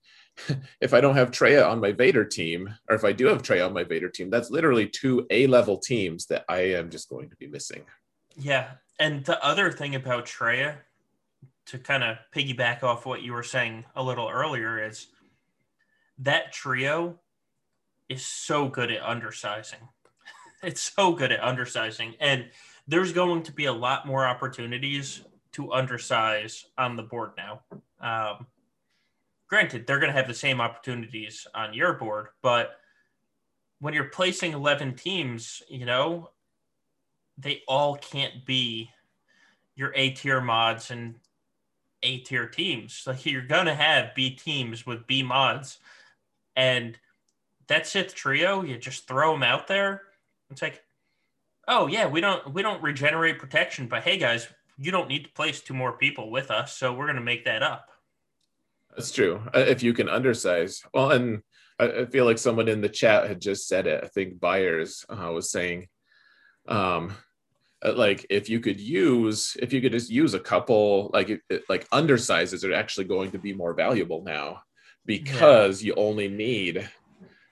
if I don't have Treya on my Vader team, or if I do have Treya on my Vader team, that's literally 2 A-level teams that I am just going to be missing. Yeah. And the other thing about Treya to kind of piggyback off what you were saying a little earlier, is that trio is so good at undersizing. It's so good at undersizing. And there's going to be a lot more opportunities to undersize on the board now. Granted, they're going to have the same opportunities on your board, but when you're placing 11 teams, you know, they all can't be your A-tier mods and A-tier teams. Like, you're going to have B teams with B mods, and that Sith trio, you just throw them out there. It's like, oh yeah, we don't regenerate protection, but hey guys, you don't need to place two more people with us, so we're going to make that up. That's true. If you can undersize. Well, and I feel like someone in the chat had just said it. I think Byers was saying, like, if you could just use a couple, like undersizes are actually going to be more valuable now, because you only need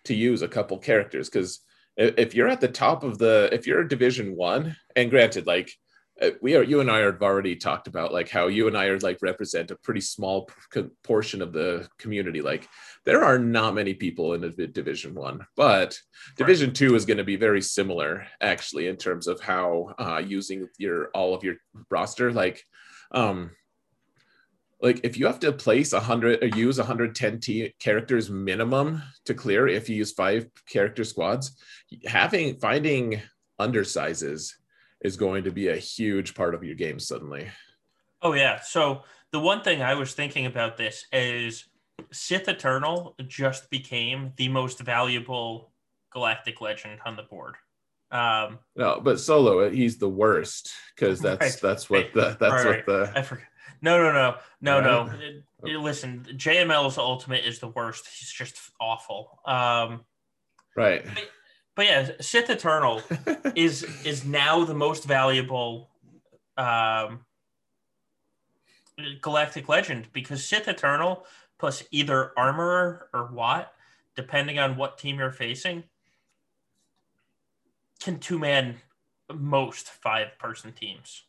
to use a couple characters. Because if you're at the top of if you're Division One, and granted, like, you and I have already talked about, like, how you and I are, like, represent a pretty small portion of the community. Like, there are not many people in Division One, but Division Two is going to be very similar, actually, in terms of how using all of your roster. Like if you have to place 100 or use 110 characters minimum to clear, if you use 5 character squads, finding undersizes is going to be a huge part of your game suddenly. Oh yeah. So the one thing I was thinking about this is Sith Eternal just became the most valuable Galactic Legend on the board. No, but Solo, he's the worst, because No. Listen, JML's ultimate is the worst. He's just awful. Right. But yeah, Sith Eternal is now the most valuable Galactic Legend, because Sith Eternal plus either Armorer or Watt, depending on what team you're facing, can two-man most 5-person teams.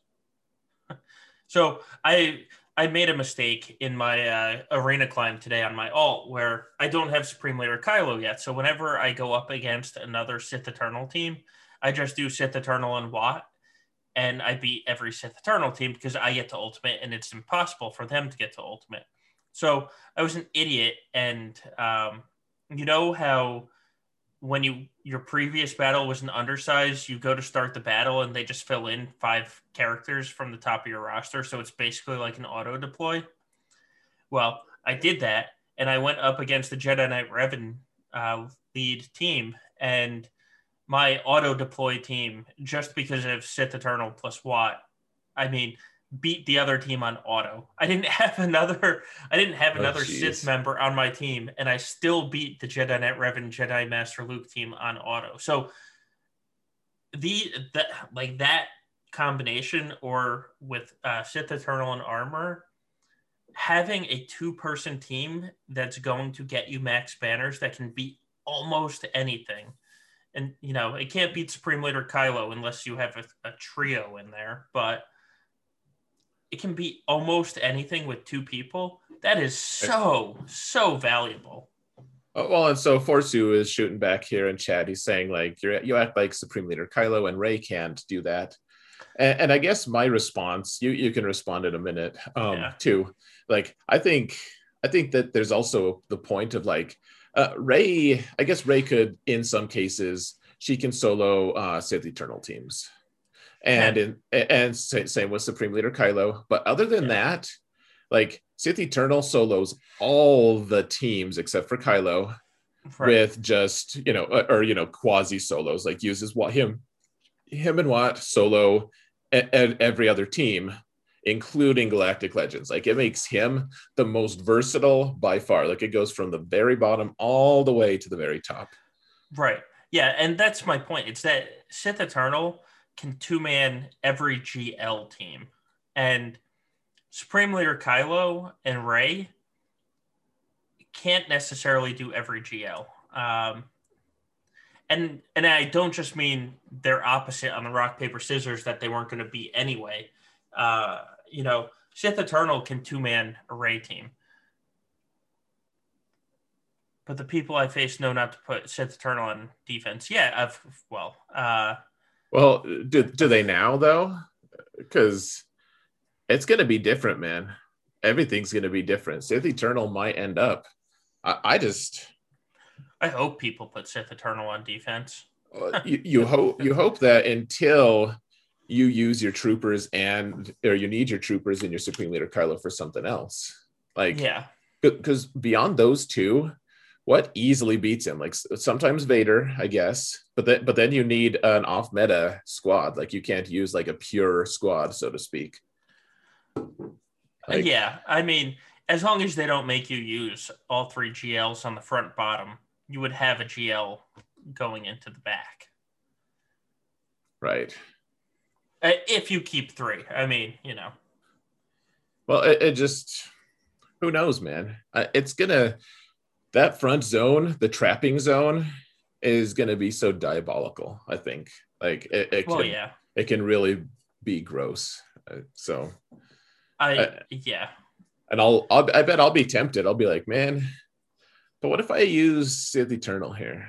So I made a mistake in my arena climb today on my alt, where I don't have Supreme Leader Kylo yet. So whenever I go up against another Sith Eternal team, I just do Sith Eternal and Watt, and I beat every Sith Eternal team because I get to ultimate, and it's impossible for them to get to ultimate. So I was an idiot, and you know how when your previous battle was an undersize, you go to start the battle and they just fill in 5 characters from the top of your roster, so it's basically like an auto deploy. Well, I did that, and I went up against the Jedi Knight Revan lead team, and my auto deploy team, just because of Sith Eternal plus Watt, I mean, beat the other team on auto. I didn't have another Sith member on my team, and I still beat the Jedi Knight Revan Jedi Master Luke team on auto. So that combination, or with Sith Eternal and Armor, having a 2-person team that's going to get you max banners that can beat almost anything. And you know, it can't beat Supreme Leader Kylo unless you have a trio in there, but it can be almost anything with 2 people. That is so valuable. Well, and so Forsu is shooting back here in chat. He's saying, like, you act like Supreme Leader Kylo and Rey can't do that. And I guess my response, you can respond in a minute, too. Like, I think that there's also the point of, like, Rey, I guess Rey could, in some cases, she can solo Sith Eternal teams. And same with Supreme Leader Kylo. But other than that, like, Sith Eternal solos all the teams except for Kylo with just, you know, or quasi solos, like uses him and Watt solo and every other team, including Galactic Legends. Like, it makes him the most versatile by far. Like, it goes from the very bottom all the way to the very top. Right. Yeah. And that's my point. It's that Sith Eternal can two-man every GL team. And Supreme Leader Kylo and Rey can't necessarily do every GL. And I don't just mean they're opposite on the rock, paper, scissors that they weren't going to be anyway. You know, Sith Eternal can two-man array team. But the people I face know not to put Sith Eternal on defense. Yeah, do they now, though? Because it's going to be different, man. Everything's going to be different. Sith Eternal might end up. I hope people put Sith Eternal on defense. you hope that until you use your troopers or you need your troopers and your Supreme Leader Kylo for something else. Like, yeah. Because beyond those two, what easily beats him? Like sometimes Vader, I guess, but then you need an off meta squad. Like you can't use like a pure squad, so to speak. Like, yeah, I mean, as long as they don't make you use all three GLs on the front bottom, you would have a GL going into the back. Right. If you keep three, I mean, you know. Well, it just, who knows, man? That front zone, the trapping zone, is going to be so diabolical, I think. Like, it can really be gross. So. And I bet I'll be tempted. I'll be like, man, but what if I use Sith Eternal here?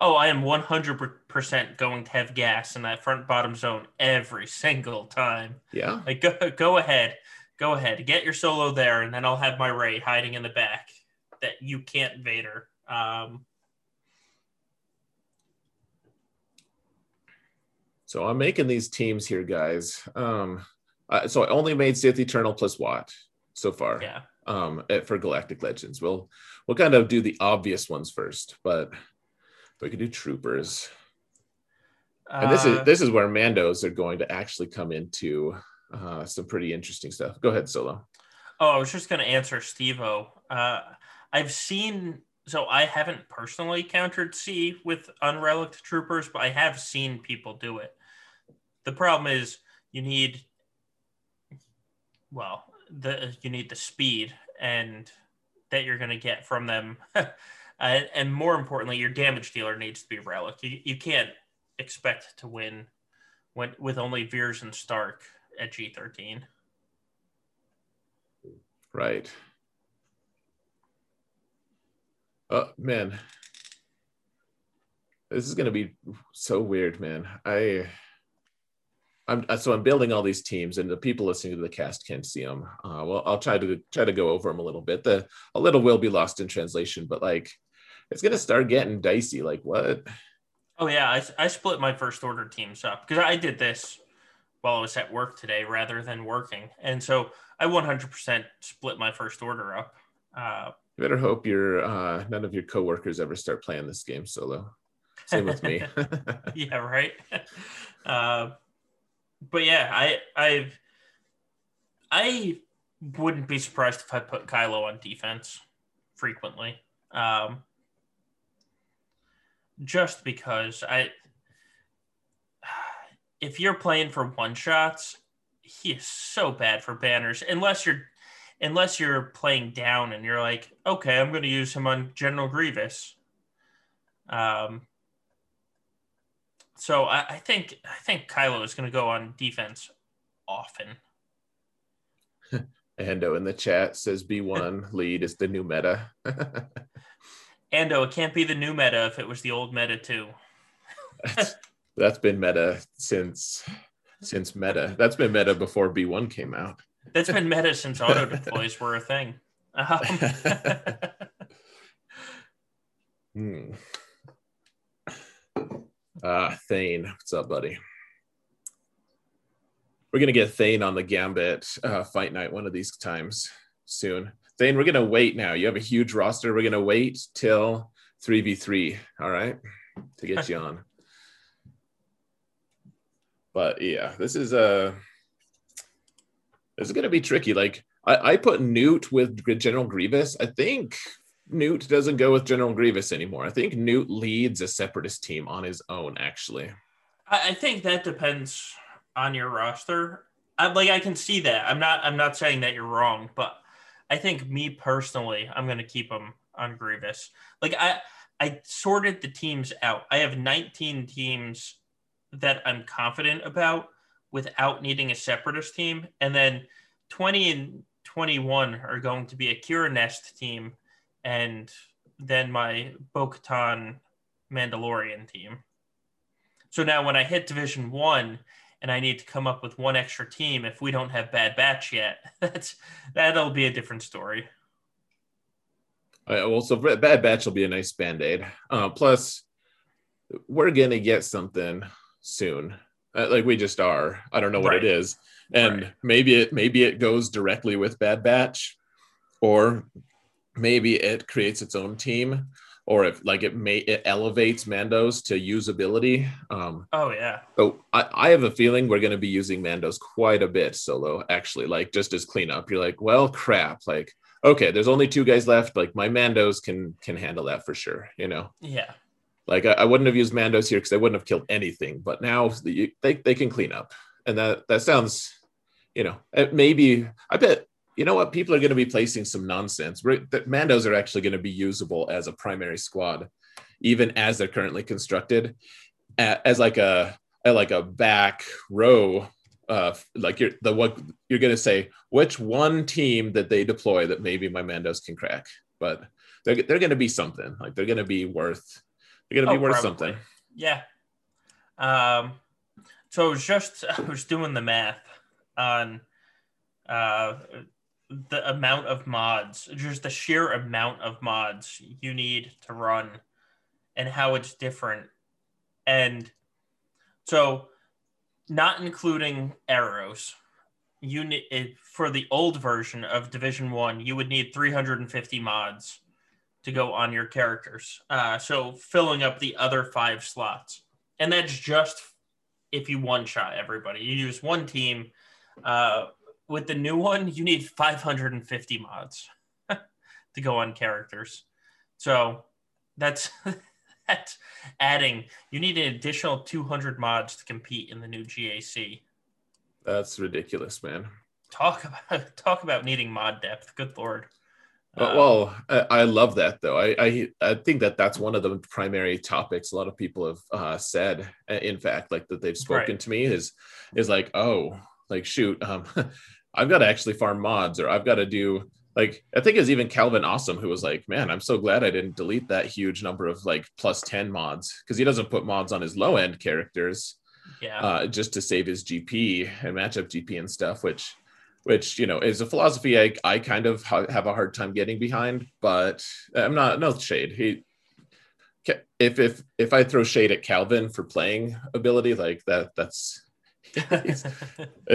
Oh, I am 100% going to have gas in that front bottom zone every single time. Yeah. Like, go ahead. Get your solo there, and then I'll have my Rey hiding in the back that you can't Vader. So I'm making these teams here, guys. So I only made Sith Eternal plus Watt so far. Yeah. For Galactic Legends, we'll kind of do the obvious ones first, but we could do troopers. And this is where Mandos are going to actually come into some pretty interesting stuff. Go ahead, Solo. Oh, I was just going to answer Steve-O. I haven't personally countered C with unrelicked troopers, but I have seen people do it. The problem is you need the speed and that you're going to get from them. And more importantly, your damage dealer needs to be relic. You can't expect to win with only Veers and Stark at G13. Right. Oh, man. This is going to be so weird, man. I'm building all these teams, and the people listening to the cast can't see them. Well, I'll try to go over them a little bit. A little will be lost in translation, but like, it's gonna start getting dicey. Like what? Oh yeah, I split my first order teams up because I did this while I was at work today rather than working, and so I 100% split my first order up. You better hope none of your coworkers ever start playing this game solo. Same with me. Yeah, right. But yeah, I wouldn't be surprised if I put Kylo on defense frequently, just because if you're playing for one shots, he is so bad for banners. Unless you're playing down and you're like, okay, I'm going to use him on General Grievous. So I think Kylo is going to go on defense often. Ando in the chat says B1 lead is the new meta. Ando, it can't be the new meta if it was the old meta too. That's been meta since meta. That's been meta before B1 came out. That's been meta since auto deploys were a thing. Thane, what's up, buddy? We're gonna get Thane on the Gambit fight night one of these times soon. Thane, we're gonna wait now. You have a huge roster. We're gonna wait till 3v3, all right, to get you on. But yeah, this is gonna be tricky. Like I put Newt with General Grievous. I think Newt doesn't go with General Grievous anymore. I think Newt leads a separatist team on his own, actually. I think that depends on your roster. I can see that. I'm not saying that you're wrong, but I think me personally, I'm going to keep him on Grievous. Like I sorted the teams out. I have 19 teams that I'm confident about without needing a separatist team. And then 20 and 21 are going to be a Kira Nest team, and then my Bo-Katan Mandalorian team. So now when I hit Division 1 and I need to come up with one extra team, if we don't have Bad Batch yet, that'll be a different story. All right, well, so Bad Batch will be a nice Band-Aid. Plus, we're going to get something soon. Like, we just are. I don't know what it is. And maybe it goes directly with Bad Batch, or maybe it creates its own team, or if like it elevates Mando's to usability. So I have a feeling we're going to be using Mando's quite a bit solo, actually, like just as cleanup. You're like, well, crap. Like, okay, there's only two guys left. Like, my Mando's can handle that for sure. You know? Yeah. Like, I wouldn't have used Mando's here because I wouldn't have killed anything, but now they can clean up. And that sounds, you know, maybe, I bet, you know what, people are going to be placing some nonsense. Mandos are actually going to be usable as a primary squad, even as they're currently constructed, as like a back row. Like you're going to say, which one team that they deploy that maybe my Mandos can crack, but they're going to be something. Like, they're going to be worth. They're going to be worth probably something. Yeah. So I was doing the math on the amount of mods, just the sheer amount of mods you need to run and how it's different. And so, not including arrows, you need, for the old version of Division 1, you would need 350 mods to go on your characters. So filling up the other 5 slots. And that's just if you one-shot everybody. You use one team. With the new one, you need 550 mods to go on characters. So that's adding. You need an additional 200 mods to compete in the new GAC. That's ridiculous, man. Talk about needing mod depth. Good Lord. I love that, though. I think that's one of the primary topics a lot of people have said, in fact, like that they've spoken to me is like, oh, like, shoot, I've got to actually farm mods, or I've got to do, like, I think it was even Calvin Awesome who was like, man, I'm so glad I didn't delete that huge number of like plus 10 mods, because he doesn't put mods on his low end characters just to save his GP and matchup GP and stuff, which, you know, is a philosophy I kind of have a hard time getting behind, but I'm not, no shade. If I throw shade at Calvin for playing ability, like that's,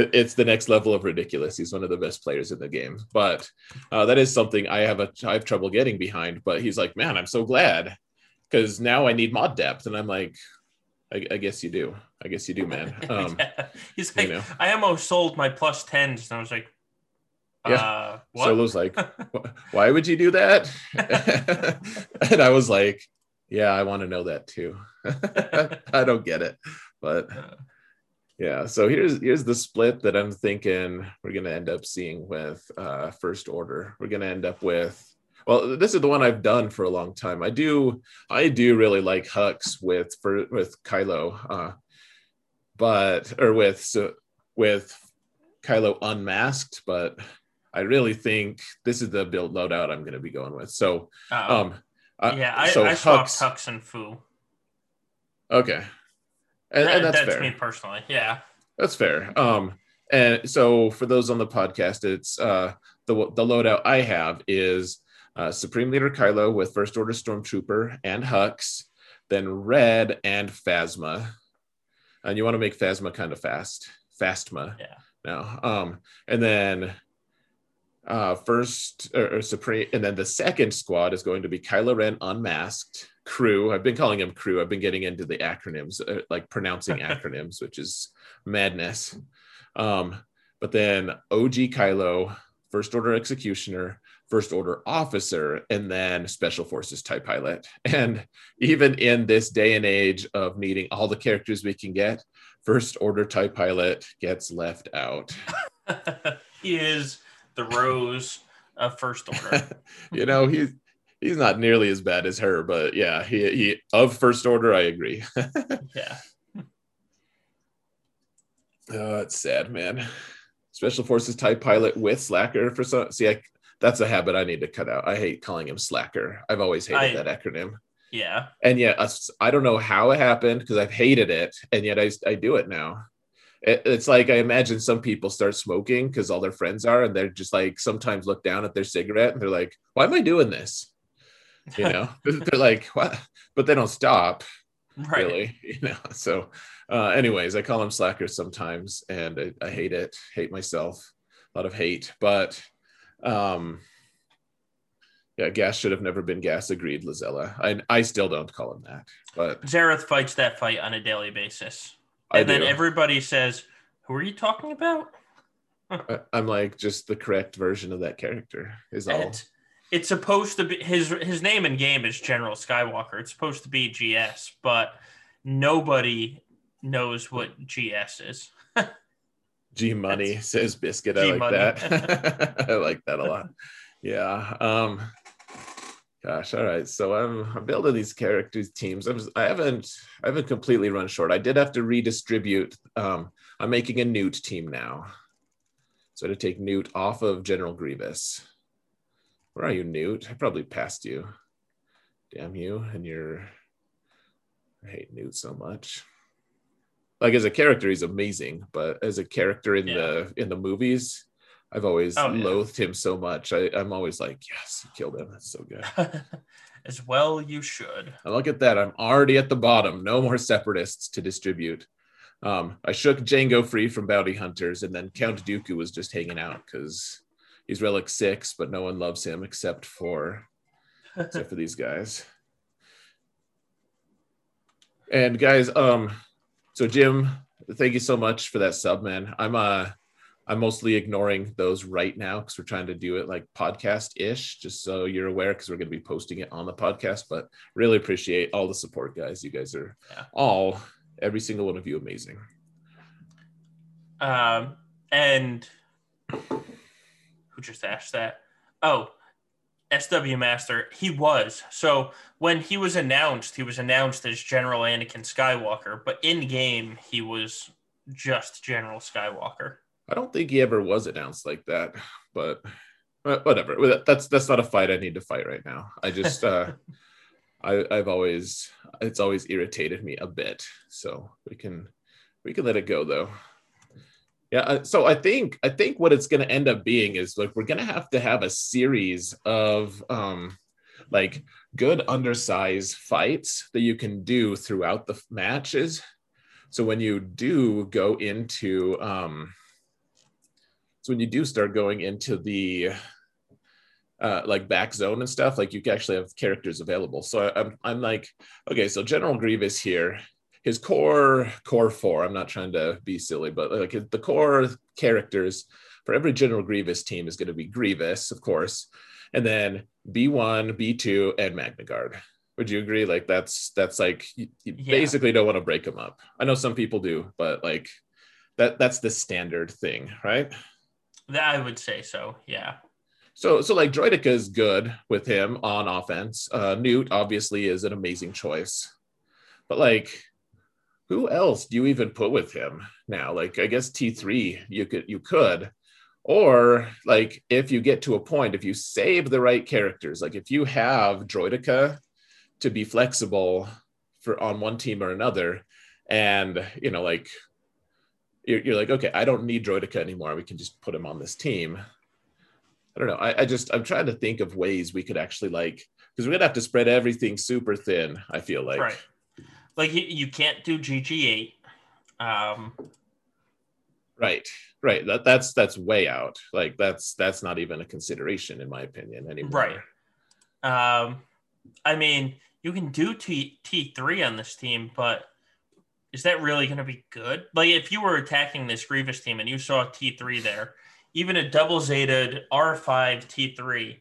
it's the next level of ridiculous. He's one of the best players in the game, but that is something I have trouble getting behind, but he's like, man, I'm so glad, because now I need mod depth. And I'm like, I guess you do. I guess you do, man. Yeah. He's like, you know. I almost sold my plus 10s. And I was like, yeah. What? Solo's like, why would you do that? And I was like, yeah, I want to know that too. I don't get it. But yeah, so here's the split that I'm thinking we're going to end up seeing with First Order. We're going to end up with, well, this is the one I've done for a long time. I do really like Hux with Kylo, with Kylo unmasked. But I really think this is the build loadout I'm going to be going with. So, I swapped Hux and Fu. Okay, and that's fair. Me personally, yeah, that's fair. And so for those on the podcast, it's the loadout I have is. Supreme Leader Kylo with First Order Stormtrooper and Hux, then Red and Phasma. And you want to make Phasma kind of fast. Phasma. Yeah. No. And then Supreme, and then the second squad is going to be Kylo Ren unmasked, Crew. I've been calling him Crew. I've been getting into the acronyms, like pronouncing acronyms, which is madness. But then OG Kylo, First Order Executioner, First Order Officer, and then Special Forces TIE Pilot. And even in this day and age of needing all the characters we can get, First Order TIE Pilot gets left out. He is the Rose of First Order. You know, he's not nearly as bad as her, but yeah, he of First Order, I agree. Yeah. Oh, it's sad, man. special forces TIE pilot with Slacker for some. See, that's a habit I need to cut out. I hate calling him Slacker. I've always hated that acronym. Yeah. And yet, I don't know how it happened because I've hated it. And yet I do it now. It's like, I imagine some people start smoking because all their friends are, and they're just like, sometimes look down at their cigarette and they're like, why am I doing this? You know, they're like, what? But they don't stop. Right. Really, you know. So anyways, I call them slackers sometimes, and I hate it. Hate myself. A lot of hate. But yeah, gas should have never been gas. Agreed, Lizella. I still don't call him that. But Zareth fights that fight on a daily basis. And then everybody says, who are you talking about? I'm like, just the correct version of that character is all. It's supposed to be, his name in game is General Skywalker. It's supposed to be GS, but nobody knows what GS is. G-Money says Biscuit. I like that. I like that a lot. Yeah. Gosh, all right. So I'm building these characters teams. I haven't completely run short. I did have to redistribute. I'm making a Newt team now, so to take Newt off of General Grievous. Where are you, Newt? I probably passed you. Damn you and your. I hate Newt so much. Like, as a character, he's amazing, but as a character in the movies, I've always loathed him so much. I'm always like, yes, you killed him. That's so good. As well, you should. And look at that. I'm already at the bottom. No more separatists to distribute. I shook Jango free from bounty hunters, and then Count Dooku was just hanging out because he's Relic 6, but no one loves him except for these guys. And guys, so Jim, thank you so much for that sub, man. I'm mostly ignoring those right now because we're trying to do it like podcast-ish, just so you're aware, because we're going to be posting it on the podcast. But really appreciate all the support, guys. You guys are every single one of you, amazing. And who just asked that? Oh, SW Master, he was. So when he was announced as General Anakin Skywalker, but in-game, he was just General Skywalker. I don't think he ever was announced like that, but whatever. That's not a fight I need to fight right now. I just, it's always irritated me a bit. So we can let it go though. Yeah. So I think what it's going to end up being is, like, we're going to have a series of like good undersized fights that you can do throughout the matches. So when you do go into, so when you do start going into the like back zone and stuff, like, you can actually have characters available. So I'm like, okay, so General Grievous here, his core four, I'm not trying to be silly, but like the core characters for every General Grievous team is going to be Grievous, of course, and then B1, B2, and Magna Guard. Would you agree? Like that's like, you basically don't want to break them up. I know some people do, but like that's the standard thing, right? I would say so, yeah. So like Droideka is good with him on offense. Newt obviously is an amazing choice. But like, who else do you even put with him now? Like, I guess T3 you could. Or like, if you get to a point, if you save the right characters, like if you have Droideka to be flexible for on one team or another, and you know, like, you're like, okay, I don't need Droideka anymore. We can just put him on this team. I don't know. I'm trying to think of ways we could actually, like, because we're going to have to spread everything super thin, I feel like. Right. Like, you can't do GG8. Right. That's way out. Like, that's not even a consideration, in my opinion, anymore. Right. I mean, you can do T3 on this team, but is that really going to be good? Like, if you were attacking this Grievous team and you saw T3 there, even a double Zetaed R5 T3,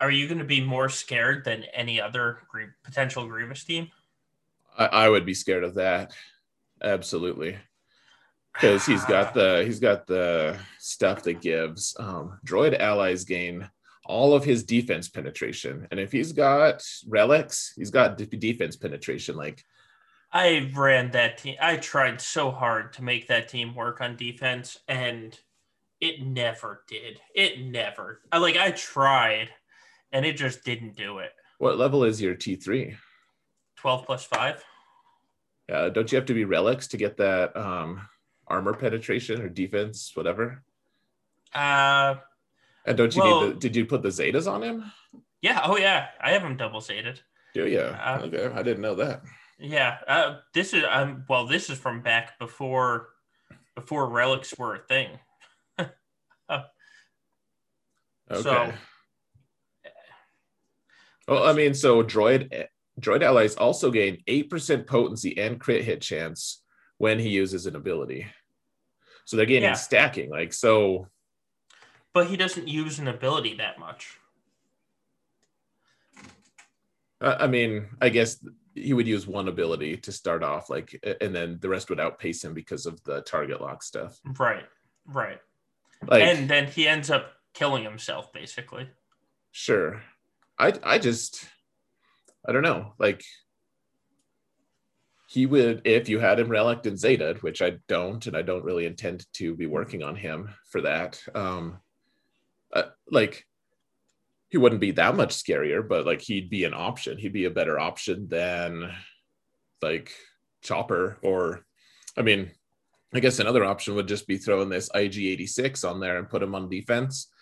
are you going to be more scared than any other potential Grievous team? I would be scared of that. Absolutely. Because he's got the stuff that gives droid allies gain all of his defense penetration. And if he's got relics, he's got defense penetration. Like, I ran that team. I tried so hard to make that team work on defense, and It never did. It never. I tried, and it just didn't do it. What level is your T3? 12 plus 5. Don't you have to be relics to get that armor penetration or defense, whatever? And don't you need the... Did you put the Zetas on him? Yeah. Oh, yeah. I have him double Zeted. Do you? Okay. I didn't know that. Yeah. This is... this is from back before relics were a thing. Okay. So... Well, I mean, so droid allies also gain 8% potency and crit hit chance when he uses an ability. So they're gaining stacking, so. But he doesn't use an ability that much. I mean, I guess he would use one ability to start off, and then the rest would outpace him because of the target lock stuff. Right. And then he ends up killing himself, basically. Sure. I just, I don't know. He would, if you had him relic'd and Zeta'd, which I don't, and I don't really intend to be working on him for that. He wouldn't be that much scarier, but he'd be an option. He'd be a better option than Chopper, or, I mean, I guess another option would just be throwing this IG-86 on there and put him on defense.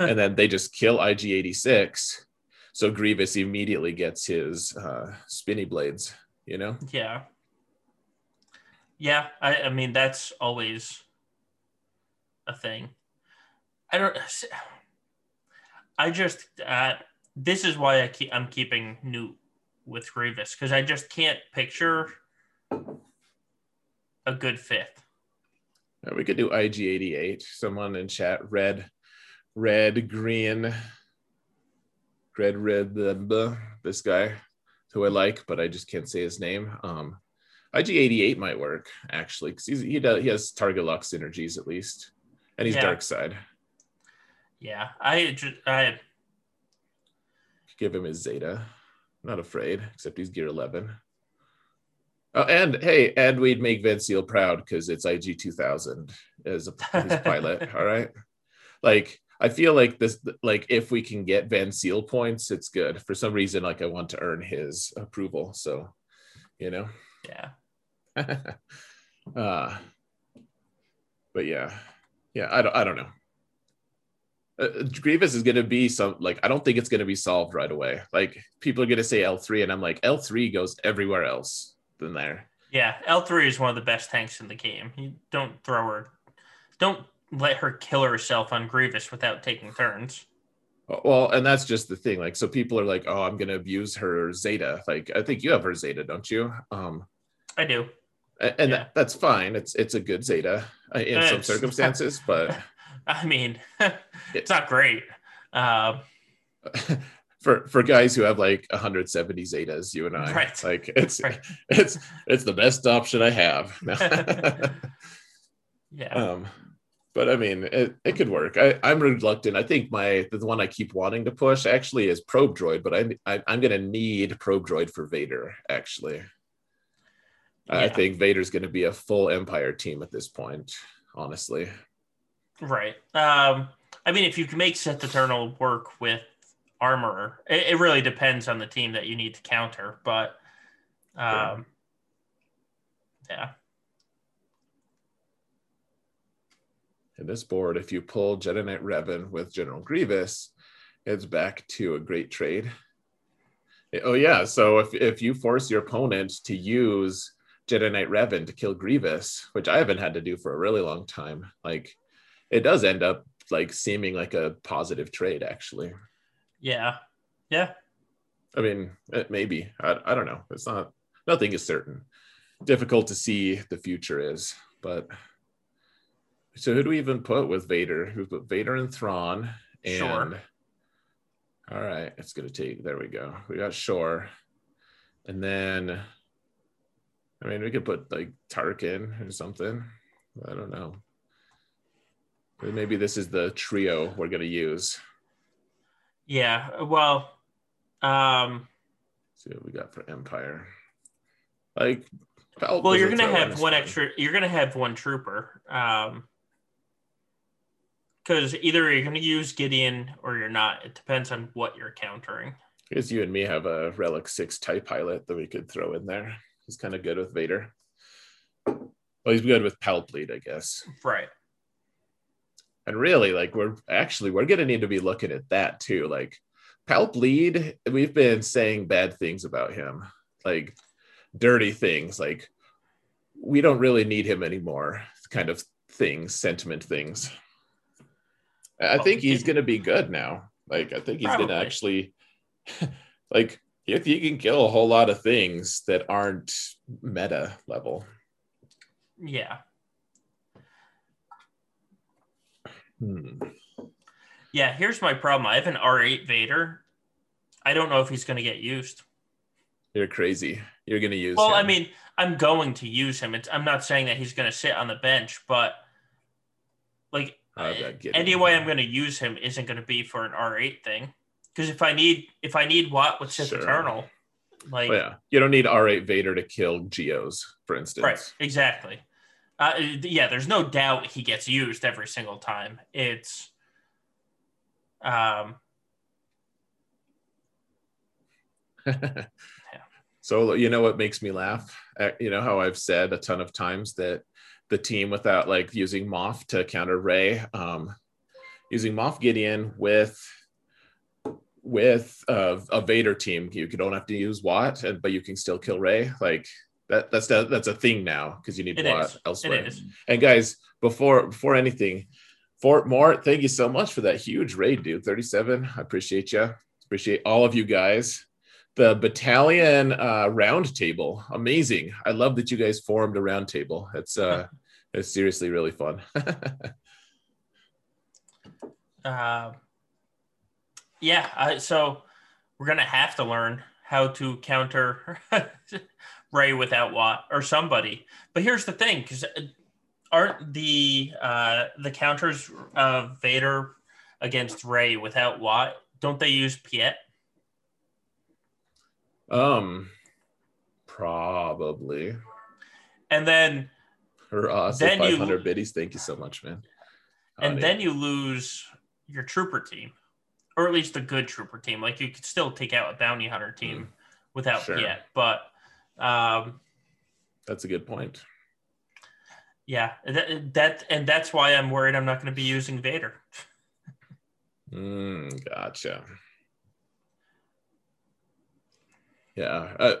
And then they just kill IG-86. So Grievous immediately gets his spinny blades, you know? Yeah. Yeah, I mean, that's always a thing. This is why I'm keeping Newt with Grievous, because I just can't picture a good fifth. We could do IG-88. Someone in chat read this guy who I like, but I just can't say his name. IG-88 might work, actually, because he has target lock synergies at least, and he's dark side. Yeah, I give him his Zeta. I'm not afraid, except he's gear 11. Oh, and we'd make Venseal proud because it's IG-2000 as his pilot. All right, I feel this, if we can get Venseal points, it's good. For some reason, I want to earn his approval. So, you know. Yeah. But yeah. Yeah, I don't know. Grievous is going to be some, I don't think it's going to be solved right away. People are going to say L3, and I'm L3 goes everywhere else than there. Yeah, L3 is one of the best tanks in the game. You don't throw her. Don't let her kill herself on Grievous without taking turns. Well, and that's just the thing. So people are oh, I'm going to abuse her Zeta. I think you have her Zeta, don't you? I do. And yeah. That's fine. It's a good Zeta in some circumstances, but... I mean, it's not great. For guys who have 170 Zetas, you and I. Right. It's right. It's the best option I have. Yeah. But I mean, it could work. I'm reluctant. I think the one I keep wanting to push actually is Probe Droid, but I'm going to need Probe Droid for Vader, actually. Yeah. I think Vader's going to be a full Empire team at this point, honestly. Right. I mean, if you can make Sith Eternal work with Armorer, it really depends on the team that you need to counter, but yeah. In this board, if you pull Jedi Knight Revan with General Grievous, it's back to a great trade. Oh, yeah. So if you force your opponent to use Jedi Knight Revan to kill Grievous, which I haven't had to do for a really long time, it does end up seeming like a positive trade, actually. Yeah. Yeah. I mean, maybe. I don't know. It's not, nothing is certain. Difficult to see the future is, but... So who do we even put with Vader? We put Vader and Thrawn. And Shore. All right, it's going to take. There we go. We got Shore, and then, I mean, we could put Tarkin or something. I don't know. Maybe this is the trio we're going to use. Yeah. Well. Let's see what we got for Empire. Well, you're going to have one trooper. Because either you're going to use Gideon or you're not. It depends on what you're countering. Because you and me have a Relic 6 TIE pilot that we could throw in there. He's kind of good with Vader. Well, he's good with Palpleed, I guess. Right. And really, like, we're going to need to be looking at that, too. Like, Palpleed, we've been saying bad things about him. Like, dirty things. Like, we don't really need him anymore. Kind of things, sentiment things. I think he's going to be good now. Like, I think he's going to actually... like, if you can kill a whole lot of things that aren't meta level. Yeah. Yeah, here's my problem. I have an R8 Vader. I don't know if he's going to get used. You're crazy. You're going to use him. Well, I mean, I'm going to use him. I'm not saying that he's going to sit on the bench, but like, any way I'm going to use him isn't going to be for an R8 thing. Because if I need Watt with Sith Eternal, like you don't need R8 Vader to kill Geos, for instance. Right, exactly. Yeah, there's no doubt he gets used every single time. It's yeah. So you know what makes me laugh? You know how I've said a ton of times that the team without like using Moff to counter Rey, using Moff Gideon with a Vader team, you don't have to use Watt, but you can still kill Rey. Like that's a thing now because you need Watt elsewhere. And guys, before anything, Fort Mort, thank you so much for that huge raid, dude. 37, I appreciate you. Appreciate all of you guys. The battalion round table, amazing. I love that you guys formed a round table. It's seriously really fun. Yeah, so we're going to have to learn how to counter Rey without Watt or somebody. But here's the thing, because aren't the counters of Vader against Rey without Watt, don't they use Piet? Probably. And then... Ross, 500 biddies, thank you so much, man. And then you lose your trooper team. Or at least a good trooper team. Like, you could still take out a bounty hunter team without Piet, but... that's a good point. Yeah, and that's why I'm worried I'm not going to be using Vader. Gotcha. Yeah,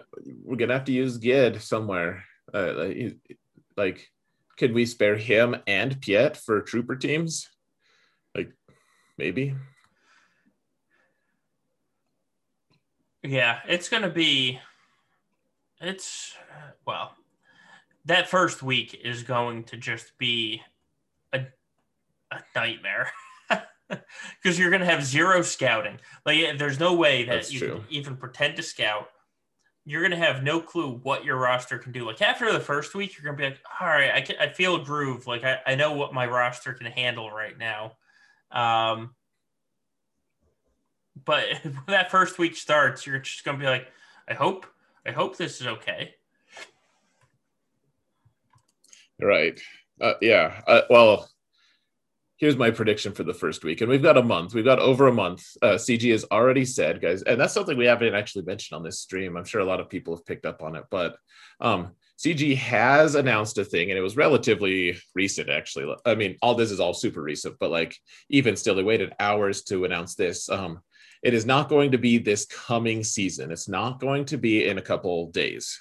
we're going to have to use Gid somewhere. Like, could we spare him and Piet for trooper teams? Like, maybe... Yeah, it's going to be, that first week is going to just be a nightmare because you're going to have zero scouting. Like, there's no way that you can even pretend to scout. You're going to have no clue what your roster can do. Like, after the first week, you're going to be like, all right, I feel a groove. Like, I know what my roster can handle right now. But when that first week starts, you're just going to be like, I hope this is okay. Right. Yeah. Well, here's my prediction for the first week. And we've got a month. We've got over a month. CG has already said, guys, and that's something we haven't actually mentioned on this stream. I'm sure a lot of people have picked up on it. But CG has announced a thing, and it was relatively recent, actually. I mean, all this is all super recent, but like even still, they waited hours to announce this. It is not going to be this coming season. It's not going to be in a couple days.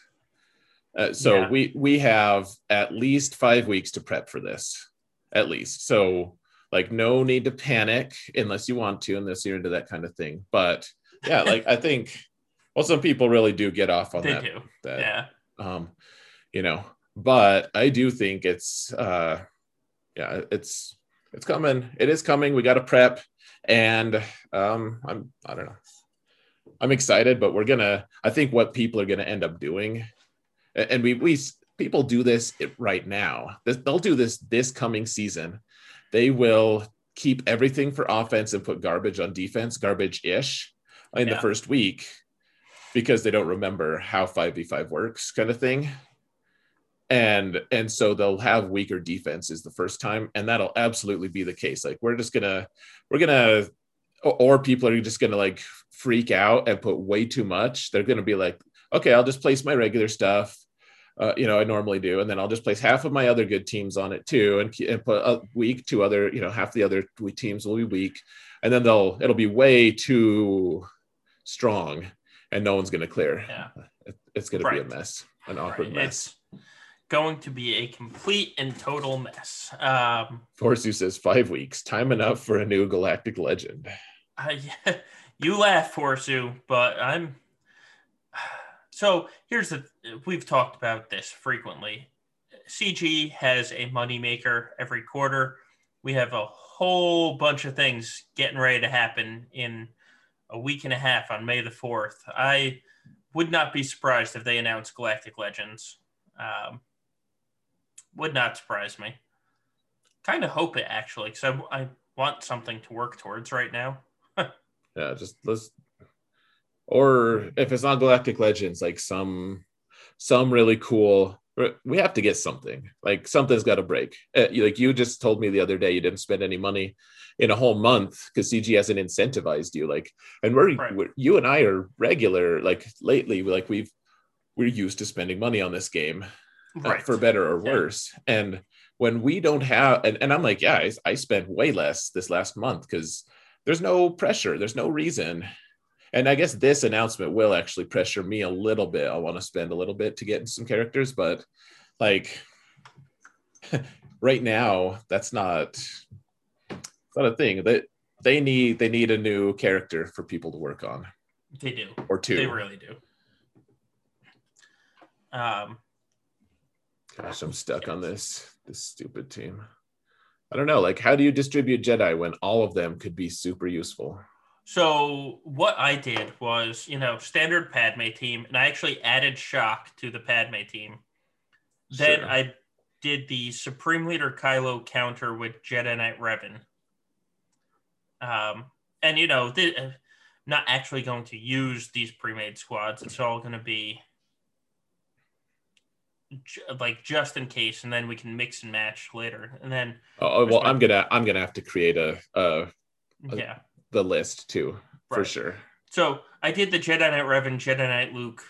We have at least 5 weeks to prep for this, at least. So like no need to panic unless you want to, unless you're into that kind of thing. But yeah, like I think, well, some people really do get off on that. They do. But I do think it's coming. It is coming. We got to prep. And I don't know. I'm excited, but I think what people are gonna end up doing, and we people do this right now. They'll do this coming season. They will keep everything for offense and put garbage on defense, garbage-ish, in the first week because they don't remember how 5v5 works, kind of thing. And so they'll have weaker defenses the first time, and that'll absolutely be the case. Like or people are just gonna like freak out and put way too much. They're gonna be like, okay, I'll just place my regular stuff, I normally do, and then I'll just place half of my other good teams on it too, and put a weak two other, half the other teams will be weak, and then it'll be way too strong, and no one's gonna clear. Yeah, it's gonna be a mess, an awkward mess. It's going to be a complete and total mess. Forsu says 5 weeks, time enough for a new galactic legend. You laugh, Forsu, but I'm. So we've talked about this frequently. CG has a moneymaker every quarter. We have a whole bunch of things getting ready to happen in a week and a half on May the 4th. I would not be surprised if they announce Galactic Legends. Would not surprise me. Kind of hope it, actually, because I want something to work towards right now. Yeah, just let's. Or if it's not Galactic Legends, like some really cool, we have to get something. Like something's got to break. Like you just told me the other day, you didn't spend any money in a whole month because CG hasn't incentivized you. Like, and you and I are regular. Like lately, like we're used to spending money on this game, for better or worse. Yeah. And when we don't have, and I'm like, yeah, I spent way less this last month because there's no pressure, there's no reason. And I guess this announcement will actually pressure me a little bit. I want to spend a little bit to get some characters, but like right now, that's not a thing. That they need a new character for people to work on. They do, or two. They really do. Gosh, I'm stuck on this stupid team. I don't know. Like, how do you distribute Jedi when all of them could be super useful? So what I did was, standard Padme team, and I actually added Shock to the Padme team. Sure. Then I did the Supreme Leader Kylo counter with Jedi Knight Revan. And, I'm not actually going to use these pre-made squads. It's all going to be like just in case, and then we can mix and match later. And then I'm gonna have to create a the list too, for sure. So I did the Jedi Knight Revan, Jedi Knight Luke,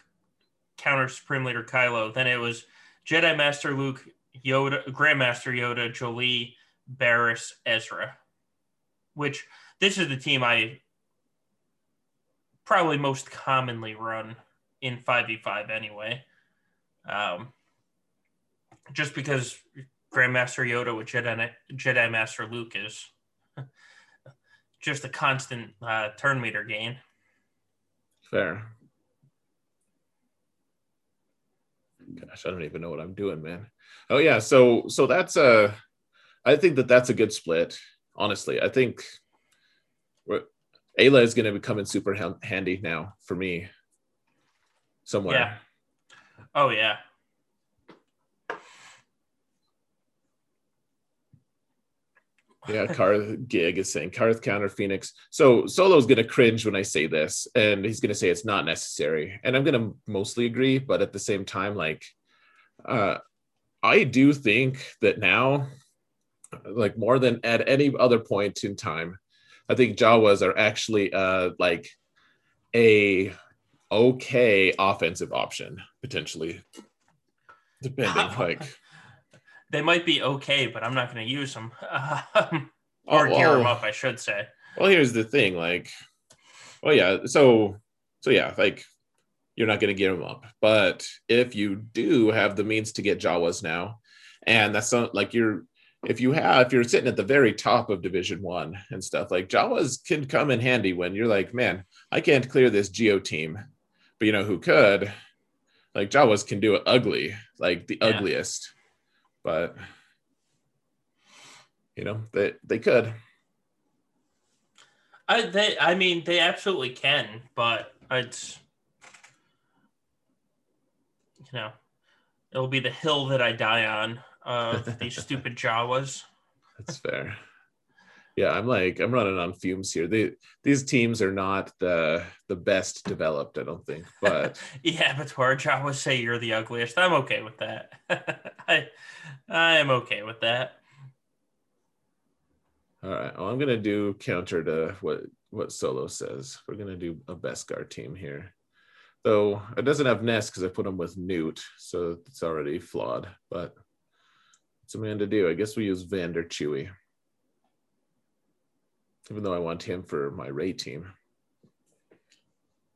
counter Supreme Leader Kylo. Then it was Jedi Master Luke, Yoda, Grandmaster Yoda, Jolie, Barriss, Ezra. Which this is the team I probably most commonly run in 5v5 anyway. Just because Grandmaster Yoda with Jedi Master Luke is just a constant turn meter gain. Fair. Gosh, I don't even know what I'm doing, man. Oh yeah, so that's I think that's a good split. Honestly, I think Ayla is going to be coming super handy now for me. Somewhere. Yeah. Oh yeah. Yeah, Karth Gig is saying Karth counter Phoenix. So Solo's gonna cringe when I say this, and he's gonna say it's not necessary. And I'm gonna mostly agree, but at the same time, like I do think that now, like more than at any other point in time, I think Jawas are actually like a okay offensive option potentially, depending. They might be okay, but I'm not going to use them or gear them up, I should say. Well, here's the thing, like, oh yeah, so yeah, like you're not going to gear them up, but if you do have the means to get Jawas now, and that's not like if you're sitting at the very top of Division One and stuff, like Jawas can come in handy when you're like, man, I can't clear this Geo team, but you know who could? Like Jawas can do it ugly, like the ugliest. But, they could. They absolutely can, but it's, it'll be the hill that I die on, these stupid Jawas. That's fair. Yeah, I'm running on fumes here. These teams are not the best developed, I don't think. But yeah, but Torch, I would say you're the ugliest. I'm okay with that. I am okay with that. All right. Well, I'm gonna do counter to what Solo says. We're gonna do a Beskar team here. Though it doesn't have Ness because I put him with Newt, so it's already flawed. But it's a man to do. I guess we use Vander Chewy. Even though I want him for my Ray team.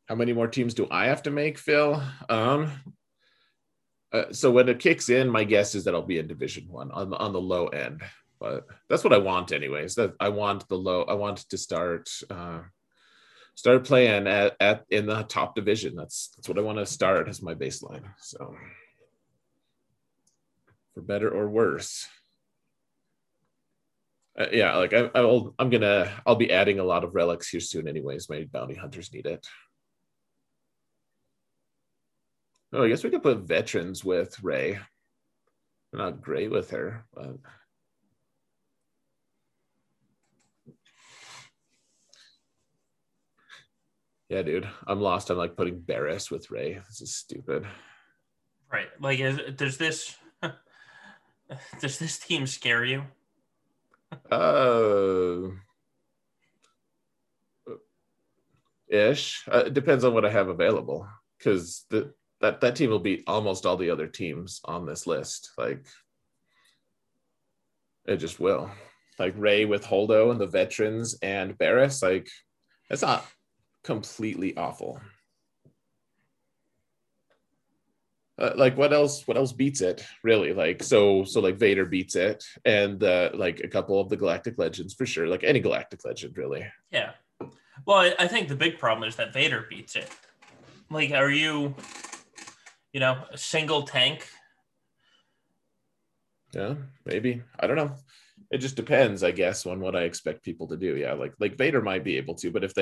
How many more teams do I have to make, Phil? So when it kicks in, my guess is that I'll be in Division 1 on the low end. But that's what I want anyways. That I want the low. I want to start playing at in the top division. That's what I want to start as my baseline. So for better or worse. Yeah, like I'll be adding a lot of relics here soon anyways. My bounty hunters need it. Oh, I guess we could put veterans with Ray. We're not great with her, but yeah, dude, I'm lost. I'm like putting Barris with Ray. This is stupid. Right, like does this team scare you? Ish. It depends on what I have available, because that team will beat almost all the other teams on this list. Like, it just will. Like Ray with Holdo and the veterans and Barris. Like, that's not completely awful. Like what else beats it really? Like so like Vader beats it, and like a couple of the Galactic Legends for sure, like any Galactic Legend really. Yeah, well I think the big problem is that Vader beats it. Like, are you a single tank? Yeah, maybe, I don't know. It just depends, I guess, on what I expect people to do. Yeah, like Vader might be able to, but if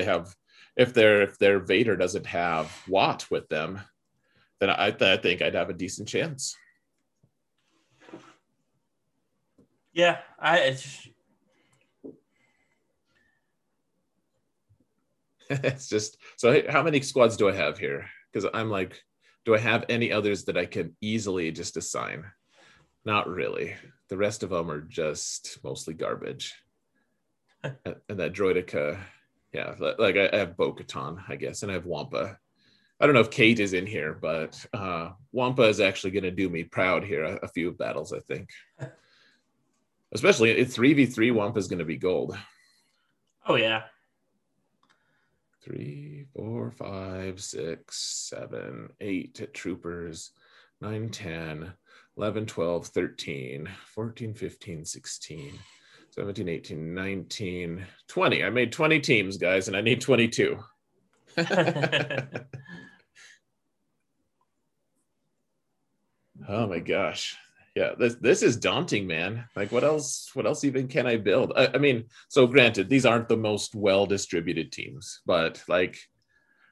their Vader doesn't have Watt with them, then I think I'd have a decent chance. Yeah, it's just, so how many squads do I have here? Because I'm like, do I have any others that I can easily just assign? Not really. The rest of them are just mostly garbage. and that Droidica, yeah, like I have Bo-Katan, I guess, and I have Wampa. I don't know if Kate is in here, but Wampa is actually going to do me proud here a few battles, I think. Especially in 3v3, Wampa is going to be gold. Oh, yeah. 3, 4, 5, 6, 7, 8 troopers, 9, 10, 11, 12, 13, 14, 15, 16, 17, 18, 19, 20. I made 20 teams, guys, and I need 22. Oh my gosh. Yeah, this is daunting, man. Like what else even can I build? I mean, so granted, these aren't the most well distributed teams, but like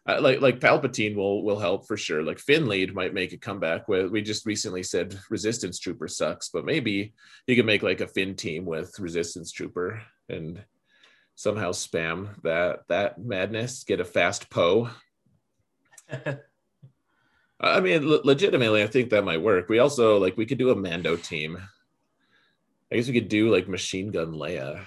Palpatine will help for sure. Like Finlead might make a comeback with, we just recently said Resistance Trooper sucks, but maybe you can make like a Finn team with Resistance Trooper and somehow spam that madness, get a fast Poe. I mean, legitimately, I think that might work. We also, like, we could do a Mando team. I guess we could do, like, Machine Gun Leia.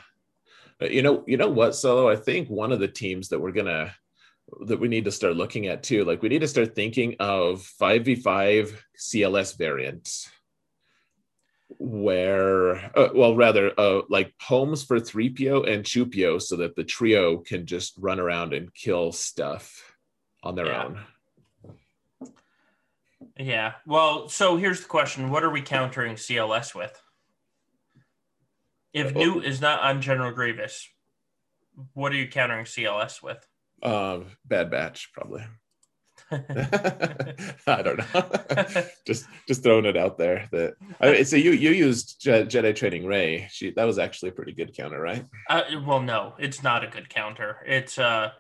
You know what, Solo? I think one of the teams that we need to start looking at, too, like, we need to start thinking of 5v5 CLS variants. Where, like homes for 3PO and 2PO so that the trio can just run around and kill stuff on their own. Yeah. Well, so here's the question. What are we countering CLS with? If Newt is not on General Grievous, what are you countering CLS with? Bad Batch, probably. I don't know. just throwing it out there. That I mean, so you used Jedi Training Rey. That was actually a pretty good counter, right? Well, no, it's not a good counter. It's God,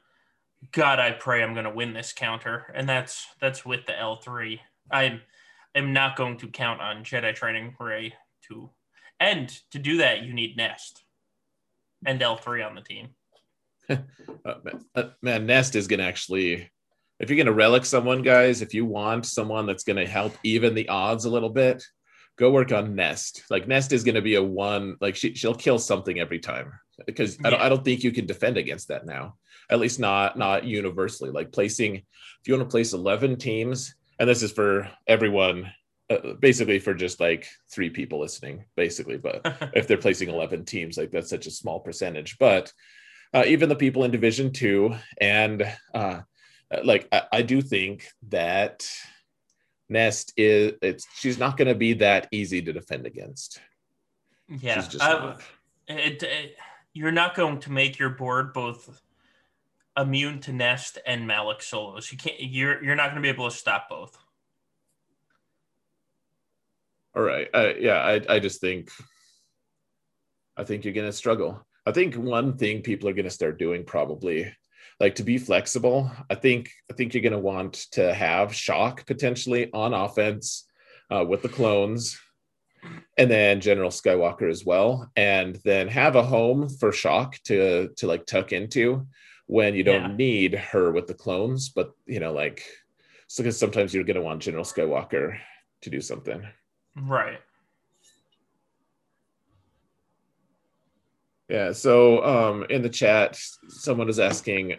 I pray I'm going to win this counter, and that's with the L3. I'm not going to count on Jedi Training Rey to do that. You need Nest. and L3 on the team. Man, Nest is going to actually, if you're going to relic someone, guys, if you want someone that's going to help even the odds a little bit, go work on Nest. Like Nest is going to be a one, like she'll kill something every time because I don't think you can defend against that now, at least not universally. Like placing, if you want to place 11 teams, and this is for everyone, basically for just like 3 people listening, basically. But if they're placing 11 teams, like that's such a small percentage, but even the people in Division 2, and I do think that Nest she's not going to be that easy to defend against. Yeah, she's just not. You're not going to make your board both immune to Nest and Malik solos. You can't. You're not going to be able to stop both. All right. I think you're going to struggle. I think one thing people are going to start doing probably, like to be flexible, I think you're going to want to have Shock potentially on offense with the clones, and then General Skywalker as well, and then have a home for Shock to like tuck into when you don't need her with the clones, but you know, like, so because sometimes you're going to want General Skywalker to do something. Right. Yeah, so in the chat, someone is asking,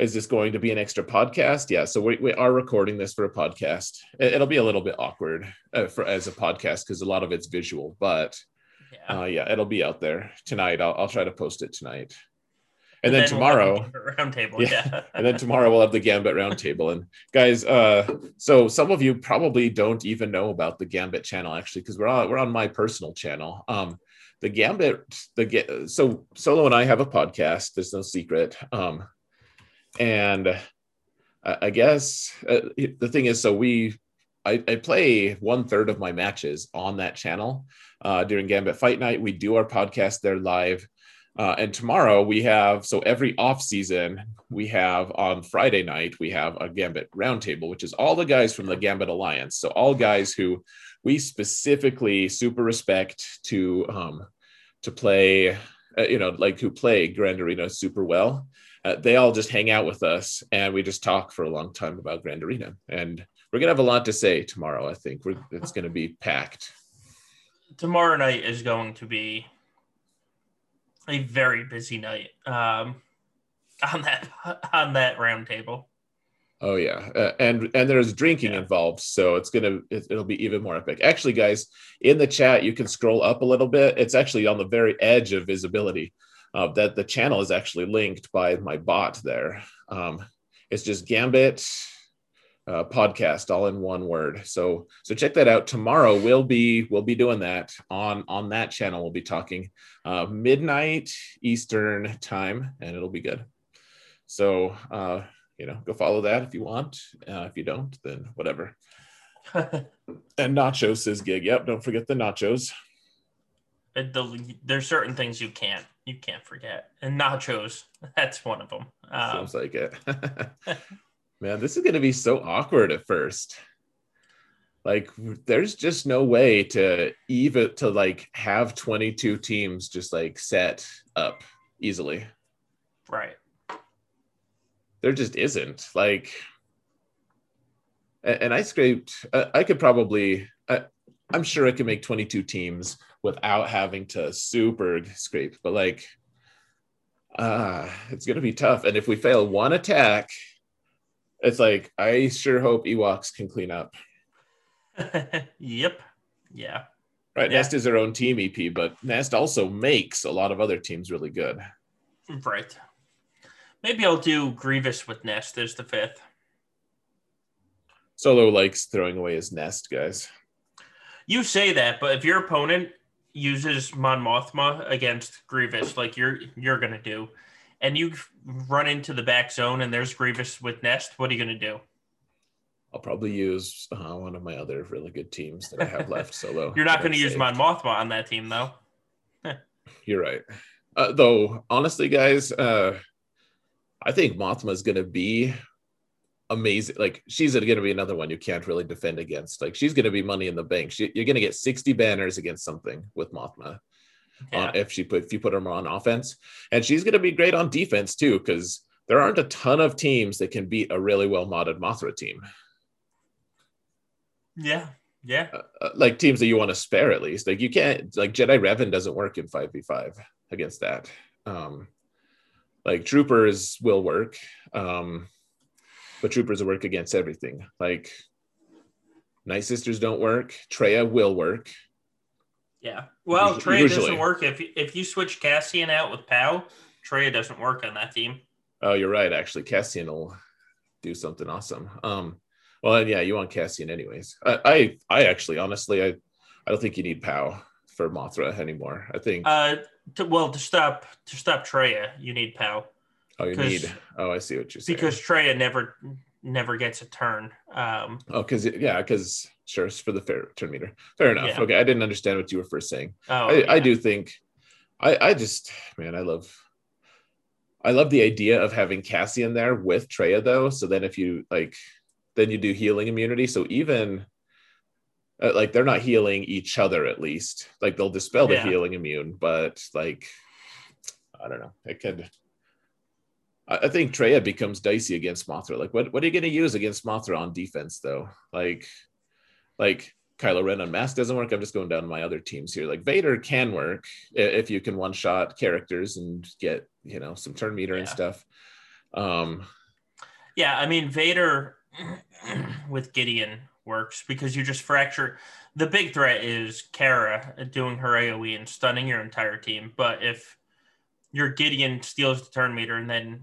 is this going to be an extra podcast? Yeah, so we are recording this for a podcast. It'll be a little bit awkward as a podcast because a lot of it's visual, but it'll be out there tonight. I'll try to post it tonight. And then tomorrow, we'll roundtable, and then tomorrow we'll have the Gambit roundtable. And guys, so some of you probably don't even know about the Gambit channel actually, because we're on my personal channel. The Gambit, so Solo and I have a podcast. There's no secret, and I guess the thing is, so I play 1/3 of my matches on that channel during Gambit Fight Night. We do our podcast there live. And tomorrow we have, so every off season we have on Friday night, we have a Gambit roundtable, which is all the guys from the Gambit Alliance. So all guys who we specifically super respect to play, who play Grand Arena super well. They all just hang out with us and we just talk for a long time about Grand Arena. And we're going to have a lot to say tomorrow. I think it's going to be packed. Tomorrow night is going to be a very busy night on that round table. Oh yeah, and there's drinking involved, so it'll be even more epic. Actually, guys, in the chat you can scroll up a little bit. It's actually on the very edge of visibility. That the channel is actually linked by my bot there. It's just Gambit podcast, all in one word. So check that out. Tomorrow we'll be doing that on that channel. We'll be talking midnight Eastern time, and it'll be good. So go follow that if you want. If you don't, then whatever. And nachos says gig. Yep, don't forget the nachos. There's certain things you can't forget, and nachos, that's one of them. Sounds like it. Man, this is going to be so awkward at first. Like, there's just no way to have 22 teams just like set up easily. Right. There just isn't. Like, and I scraped, I could probably, I'm sure I could make 22 teams without having to super scrape, but like, it's going to be tough. And if we fail one attack, it's like, I sure hope Ewoks can clean up. Yep. Yeah. Right. Yeah. Nest is their own team EP, but Nest also makes a lot of other teams really good. Right. Maybe I'll do Grievous with Nest as the 5th. Solo likes throwing away his Nest, guys. You say that, but if your opponent uses Mon Mothma against Grievous, like you're going to do, and you run into the back zone and there's Grievous with Nest, what are you going to do? I'll probably use one of my other really good teams that I have left Solo. You're not going to use Mon Mothma on that team, though. You're right. Though, honestly, guys, I think Mothma is going to be amazing. Like, she's going to be another one you can't really defend against. Like, she's going to be money in the bank. You're going to get 60 banners against something with Mothma. if you put her on offense. And she's going to be great on defense too, because there aren't a ton of teams that can beat a really well-modded Mothra team. Yeah, yeah. Like teams that you want to spare at least. Like you can't, like Jedi Revan doesn't work in 5v5 against that. Like Troopers will work, but Troopers will work against everything. Like Night Sisters don't work. Treya will work. Yeah. Well, Treya doesn't work. If you switch Cassian out with Pau, Treya doesn't work on that team. Oh, you're right. Actually, Cassian will do something awesome. Well, yeah, you want Cassian anyways. I actually, honestly, I don't think you need Pau for Mothra anymore. I think. To stop Treya, you need Pau. Oh, you need. Oh, I see what you're saying. Because Treya never gets a turn. Because sure, it's for the fair turn meter. Fair enough. Yeah. Okay, I didn't understand what you were first saying. I do think. I love the idea of having Cassian there with Treya though. So then if you like, then you do healing immunity. So even like they're not healing each other at least. Like they'll dispel the healing immune, but like, I don't know. It could. I think Treya becomes dicey against Mothra. Like what are you going to use against Mothra on defense though? Like Kylo Ren Unmasked doesn't work. I'm just going down to my other teams here. Like Vader can work if you can one-shot characters and get, you know, some turn meter and stuff. Yeah, I mean, Vader with Gideon works because you just fracture. The big threat is Kara doing her AoE and stunning your entire team. But if your Gideon steals the turn meter and then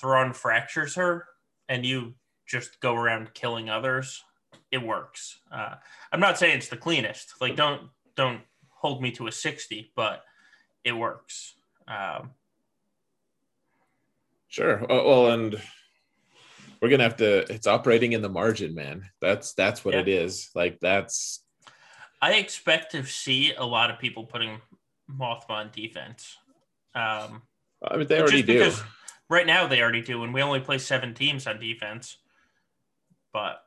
Thrawn fractures her and you just go around killing others, it works. I'm not saying it's the cleanest. Like, don't hold me to a 60, but it works. Sure. Well, and we're gonna have to. It's operating in the margin, man. That's what it is. Like that's. I expect to see a lot of people putting Mothma on defense. I mean, they already do. Right now, they already do, and we only play 7 teams on defense. But.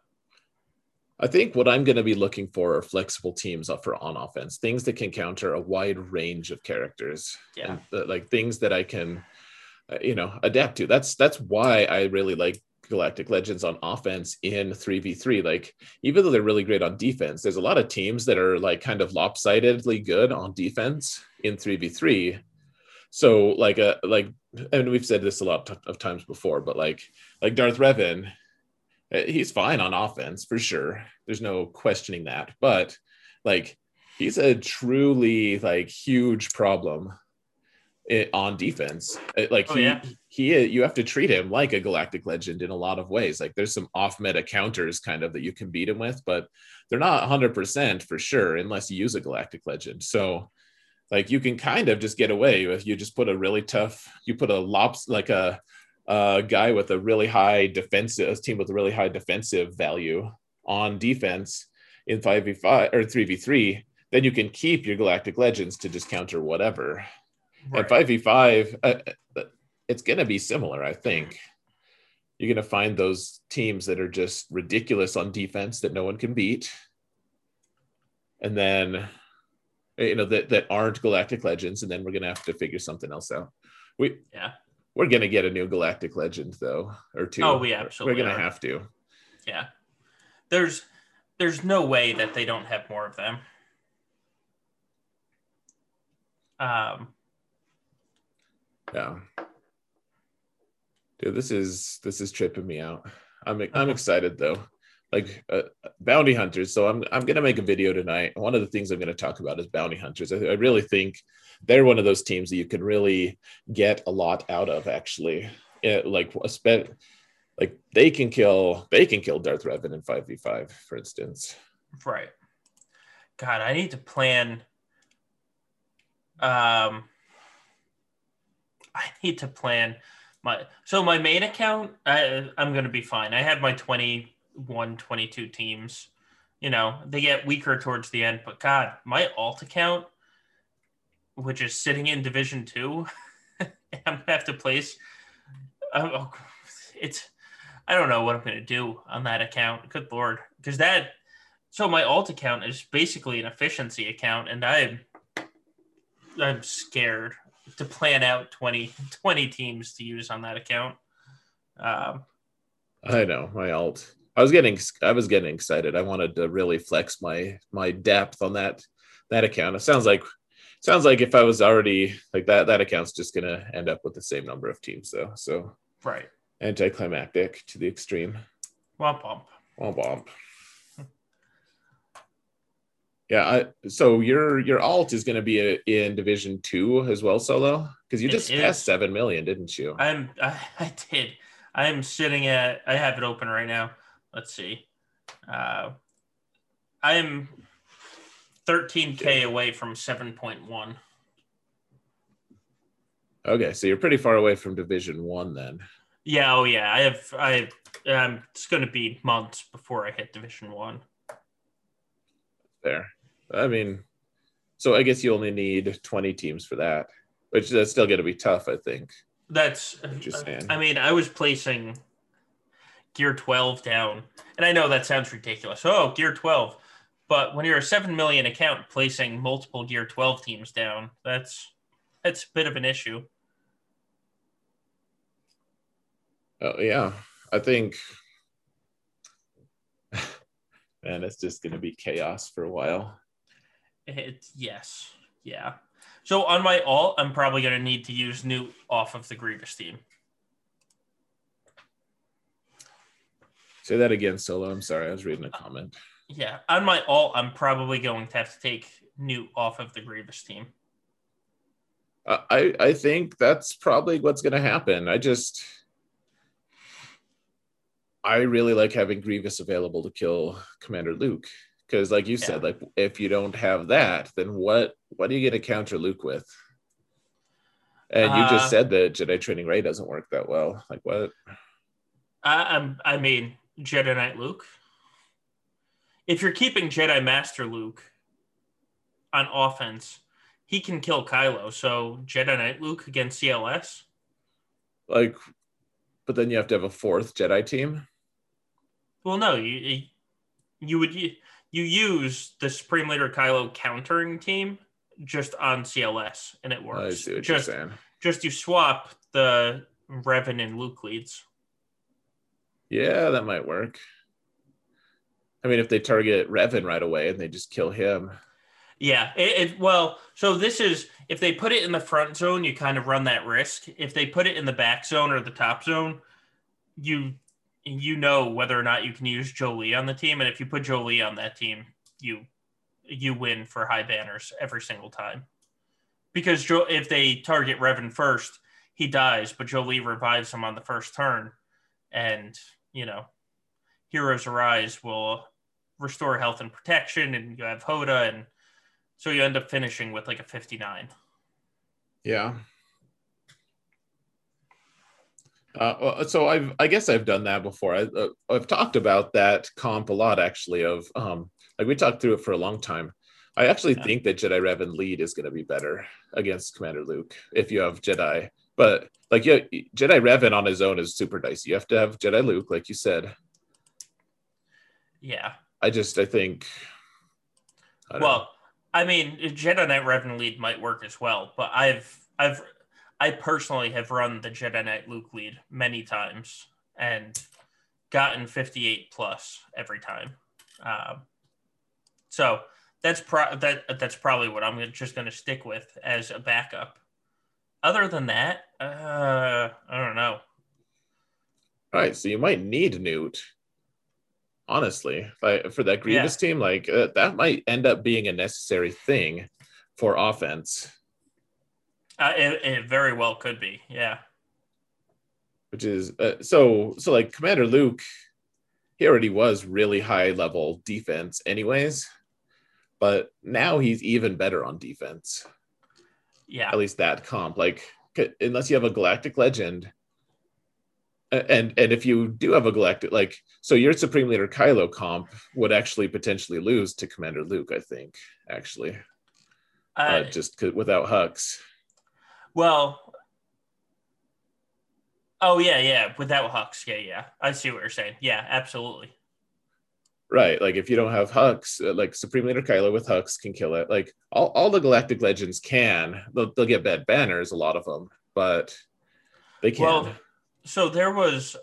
I think what I'm going to be looking for are flexible teams for on offense, things that can counter a wide range of characters, and like things that I can, adapt to. That's why I really like Galactic Legends on offense in 3v3. Like, even though they're really great on defense, there's a lot of teams that are like kind of lopsidedly good on defense in 3v3. So and we've said this a lot of times before, but like Darth Revan. He's fine on offense for sure. There's no questioning that. But like, he's a truly like huge problem on defense. Like you have to treat him like a Galactic Legend in a lot of ways. Like there's some off meta counters kind of that you can beat him with, but they're not 100% for sure unless you use a Galactic Legend. So like you can kind of just get away if you just put a really tough, you put a lops like a guy with a really high defensive team with a really high defensive value on defense in 5v5 or 3v3, then you can keep your Galactic Legends to just counter whatever. Right. At 5v5, it's going to be similar, I think. You're going to find those teams that are just ridiculous on defense that no one can beat. And then, that aren't Galactic Legends. And then we're going to have to figure something else out. We're going to get a new Galactic Legend, though, or two. Oh, we absolutely We're going to have to. Yeah. There's no way that they don't have more of them. Yeah. Dude, this is tripping me out. I'm excited, though. Like, bounty hunters. So I'm going to make a video tonight. One of the things I'm going to talk about is bounty hunters. I really think they're one of those teams that you can really get a lot out of, actually. They can kill Darth Revan in 5v5, for instance. Right. God, I need to plan. I need to plan my main account. I'm going to be fine. I had my 22 teams. They get weaker towards the end, but God, my alt account, which is sitting in Division 2, I'm gonna have to place. I don't know what I'm gonna do on that account. Good Lord, because my alt account is basically an efficiency account, and I I'm scared to plan out 20 teams to use on that account. I know my alt. I was getting excited. I wanted to really flex my depth on that account. It sounds like if I was already like that account's just gonna end up with the same number of teams though. So right, anticlimactic to the extreme. Womp womp. Womp womp. Yeah, so your alt is going to be in Division 2 as well, Solo? Because you just passed 7 million, didn't you? I did. I'm sitting at – I have it open right now. Let's see. I'm 13K away from 7.1. Okay, so you're pretty far away from Division 1 then. Yeah, oh yeah. It's going to be months before I hit Division 1. There. I mean, so I guess you only need 20 teams for that, which that's still going to be tough, I think. That's just saying. I mean, I was placing Gear 12 down, and I know that sounds ridiculous. Oh, Gear 12. But when you're a 7 million account placing multiple Gear 12 teams down, that's a bit of an issue. Oh, yeah. I think... And it's just going to be chaos for a while. Yes. Yeah. So on my alt, I'm probably going to need to use Newt off of the Grievous team. Say that again, Solo. I'm sorry. I was reading a comment. Yeah. On my alt, I'm probably going to have to take Newt off of the Grievous team. I think that's probably what's going to happen. I really like having Grievous available to kill Commander Luke. Because like you said, like if you don't have that, then what are you going to counter Luke with? And you just said that Jedi Training Ray doesn't work that well. Like what? I mean, Jedi Knight Luke. If you're keeping Jedi Master Luke on offense, he can kill Kylo. So Jedi Knight Luke against CLS? Like... But then you have to have a fourth Jedi team. Well, no, you use the Supreme Leader Kylo countering team just on CLS, and it works. I see what you're saying. Just you swap the Revan and Luke leads. Yeah, that might work. I mean, if they target Revan right away and they just kill him. Yeah, so this is, if they put it in the front zone, you kind of run that risk. If they put it in the back zone or the top zone, you know whether or not you can use Jolie on the team. And if you put Jolie on that team, you win for high banners every single time. Because if they target Revan first, he dies, but Jolie revives him on the first turn. And, you know, Heroes Arise will restore health and protection, and you have Hoda and... So you end up finishing with like a 59. Yeah. So I guess I've done that before. I've talked about that comp a lot, actually, of like we talked through it for a long time. I actually think that Jedi Revan lead is going to be better against Commander Luke if you have Jedi. But like Jedi Revan on his own is super dicey. You have to have Jedi Luke, like you said. Yeah. I mean, Jedi Knight Revan lead might work as well, but I personally have run the Jedi Knight Luke lead many times and gotten 58 plus every time. So that's probably what I'm just going to stick with as a backup. Other than that, I don't know. All right, so you might need Newt. Honestly, like for that Grievous team, like that might end up being a necessary thing for offense. It very well could be, yeah. Which is so like Commander Luke, he already was really high level defense, anyways, but now he's even better on defense. Yeah, at least that comp. Like unless you have a Galactic Legend. And if you do have a Galactic, like, so your Supreme Leader Kylo comp would actually potentially lose to Commander Luke, I think, actually. Without Hux. Well, oh, yeah, without Hux, yeah. I see what you're saying. Yeah, absolutely. Right, like if you don't have Hux, like Supreme Leader Kylo with Hux can kill it. Like all the Galactic Legends can. They'll get bad banners, a lot of them, but they can. Well, so there was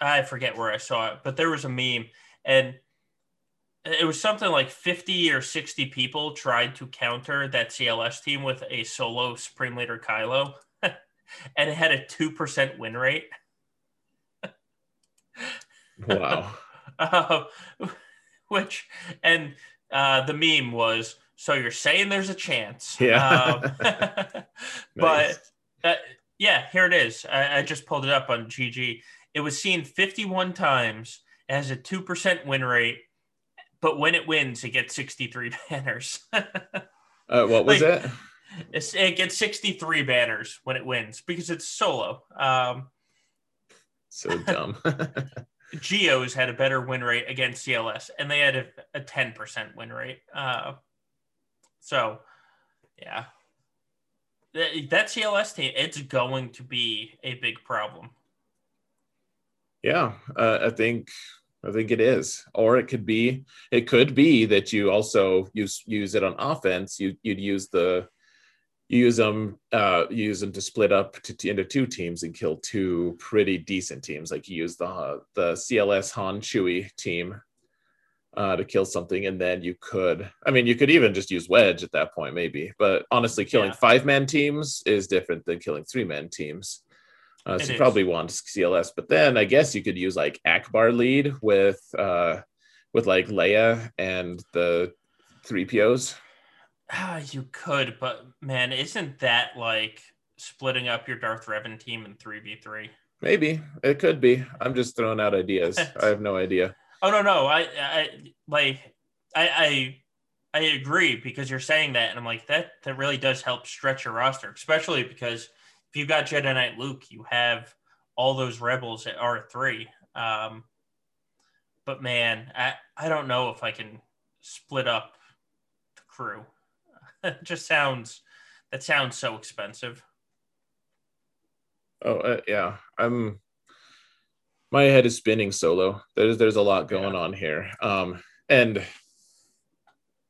I forget where I saw it, but there was a meme, and it was something like 50 or 60 people tried to counter that CLS team with a solo Supreme Leader Kylo, and it had a 2% win rate. Wow. The meme was, so you're saying there's a chance. Yeah. Nice. But yeah, here it is. I just pulled it up on GG. It was seen 51 times. It has a 2% win rate, but when it wins, it gets 63 banners. What was it? It gets 63 banners when it wins because it's solo. So dumb. Geos had a better win rate against CLS, and they had a 10% win rate. So, yeah. That CLS team, it's going to be a big problem. Yeah, I think it is. Or it could be that you also use it on offense. You use them to split up into two teams and kill two pretty decent teams. Like you use the CLS Han Chewie team to kill something, and then you could even just use Wedge at that point, maybe. But honestly, killing 5-man teams is different than killing 3-man teams. So you probably want CLS, but then I guess you could use like Akbar lead with like Leia and the 3POs. You could, but man, isn't that like splitting up your Darth Revan team in 3v3? Maybe. It could be. I'm just throwing out ideas. I have no idea. Oh, no. I agree, because you're saying that, and I'm like, that really does help stretch your roster, especially because if you've got Jedi Knight Luke, you have all those Rebels at R3. But man, I don't know if I can split up the crew. It just sounds so expensive. Yeah. My head is spinning solo. There's a lot going on here. And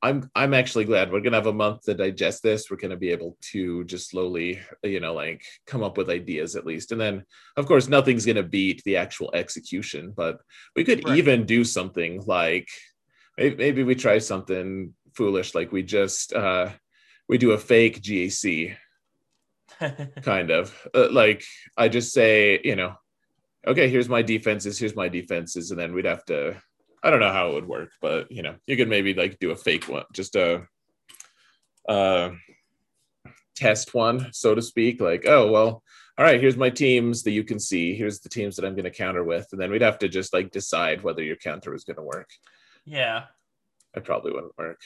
I'm actually glad we're going to have a month to digest this. We're going to be able to just slowly, like come up with ideas at least. And then of course, nothing's going to beat the actual execution, but we could even do something like maybe we try something foolish, like we just we do a fake GAC kind of like I just say, okay, here's my defenses, and then we'd have to, I don't know how it would work, but you could maybe like do a fake one, just a test one, so to speak, like, oh well, all right, here's my teams that you can see, here's the teams that I'm going to counter with, and then we'd have to just like decide whether your counter was going to work. Yeah, it probably wouldn't work.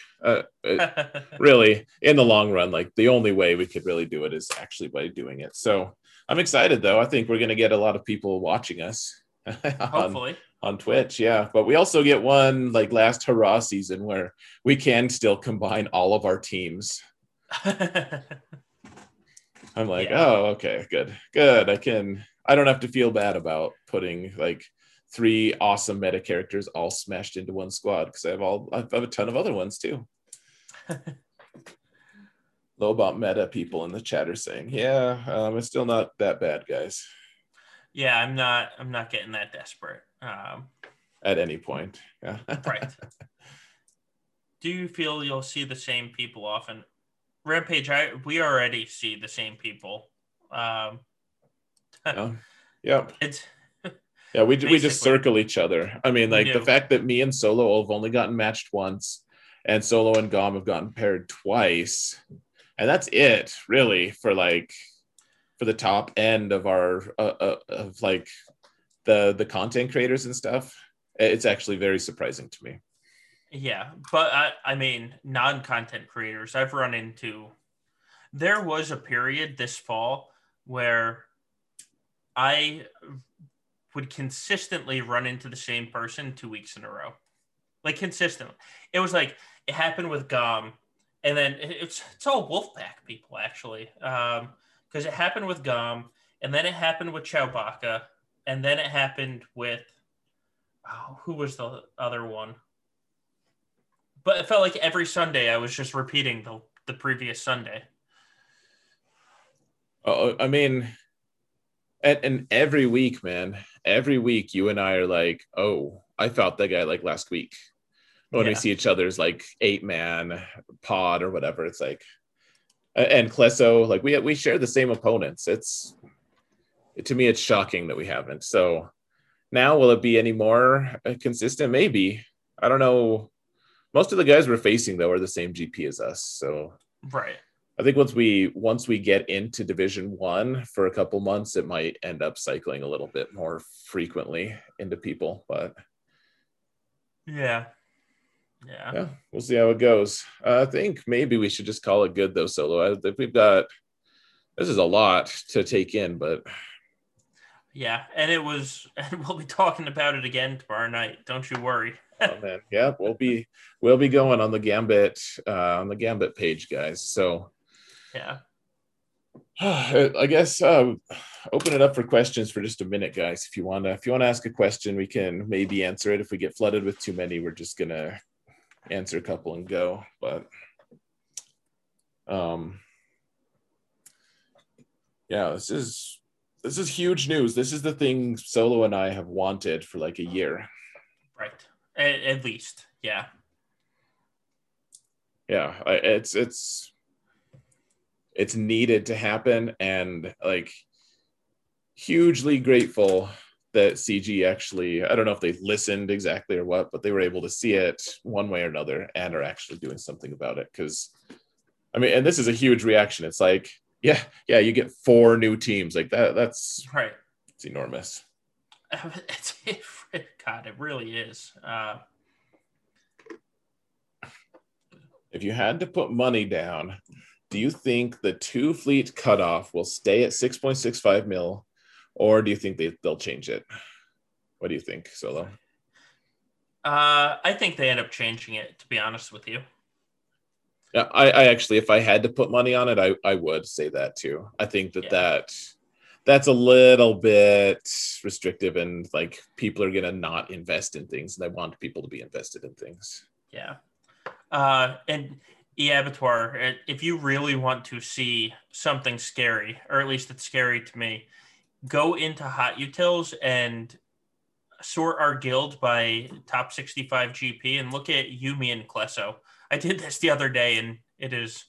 Really, in the long run, like the only way we could really do it is actually by doing it. So I'm excited, though. I think we're going to get a lot of people watching us. Hopefully. On Twitch, yeah. But we also get one like last hurrah season where we can still combine all of our teams. I'm like, oh, okay, good. I don't have to feel bad about putting like 3 awesome meta characters all smashed into one squad, because I have a ton of other ones too. Lobot meta people in the chat are saying, yeah, it's still not that bad, guys. Yeah, I'm not getting that desperate. At any point. Yeah. Right. Do you feel you'll see the same people often? Rampage, we already see the same people. Yeah. Yeah, we just circle each other. I mean, like the fact that me and Solo have only gotten matched once, and Solo and Gom have gotten paired twice, and that's it really for the top end of our of like the content creators and stuff. It's actually very surprising to me. Yeah, but I mean, non-content creators I've run into. There was a period this fall where I would consistently run into the same person 2 weeks in a row. Like consistently. It was like, it happened with Gom, and then it's all Wolfpack people actually. Cause it happened with Gom, and then it happened with Chewbacca, and then it happened with oh, who was the other one? But it felt like every Sunday I was just repeating the previous Sunday. Oh, I mean, and every week, man, every week you and I are like, oh, I felt that guy like last week. When we see each other's like 8-man pod or whatever, it's like, and Klesso, like we share the same opponents. It's, to me, it's shocking that we haven't. So now, will it be any more consistent? Maybe. I don't know. Most of the guys we're facing though are the same GP as us. So right. I think once we get into Division One for a couple months, it might end up cycling a little bit more frequently into people, but yeah, we'll see how it goes. I think maybe we should just call it good though, Solo. I think this is a lot to take in, but yeah, and we'll be talking about it again tomorrow night. Don't you worry. Oh, man. Yeah, we'll be going on the Gambit page, guys. So. Yeah. I guess open it up for questions for just a minute, guys. If you want to ask a question, we can maybe answer it. If we get flooded with too many, we're just gonna answer a couple and go. But yeah, this is huge news. This is the thing Solo and I have wanted for like a year, right? At least, yeah. Yeah, it's needed to happen, and like hugely grateful that CG actually, I don't know if they listened exactly or what, but they were able to see it one way or another and are actually doing something about it. Because I mean, and this is a huge reaction. It's like, yeah, you get 4 new teams like that. That's right. It's enormous. God, it really is. If you had to put money down, do you think the 2 fleet cutoff will stay at 6.65 mil, or do you think they'll change it? What do you think, Solo? I think they end up changing it, to be honest with you. Yeah, I actually, if I had to put money on it, I would say that too. I think that's a little bit restrictive, and like people are going to not invest in things, and I want people to be invested in things. Yeah. And eAbattoir, if you really want to see something scary, or at least it's scary to me, go into Hot Utils and sort our guild by top 65 GP and look at Yumi and Klesso. I did this the other day, and it is,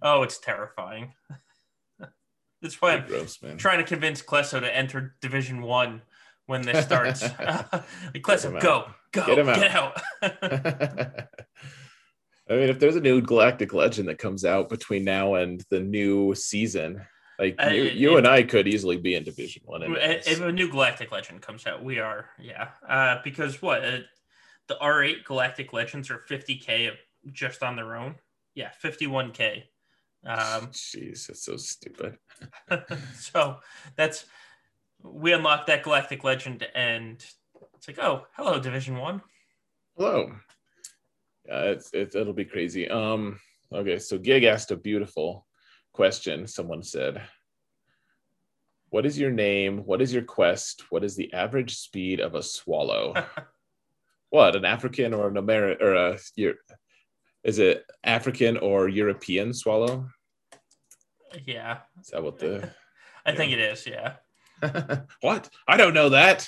oh, it's terrifying. That's why I'm trying to convince Klesso to enter Division 1 when this starts. Klesso, go, get out. I mean, if there's a new Galactic Legend that comes out between now and the new season, like you and I could easily be in Division 1. If a new Galactic Legend comes out, we are, yeah. Because the R8 Galactic Legends are 50K just on their own. Yeah, 51K. Jeez, that's so stupid. So we unlock that Galactic Legend, and it's like, oh, hello, Division 1. Hello. It'll be crazy. Okay, so Gig asked a beautiful question. Someone said, what is your name? What is your quest? What is the average speed of a swallow? What, an African or an American or is it African or European swallow? Yeah. Is that what I think it is, yeah. What? I don't know that.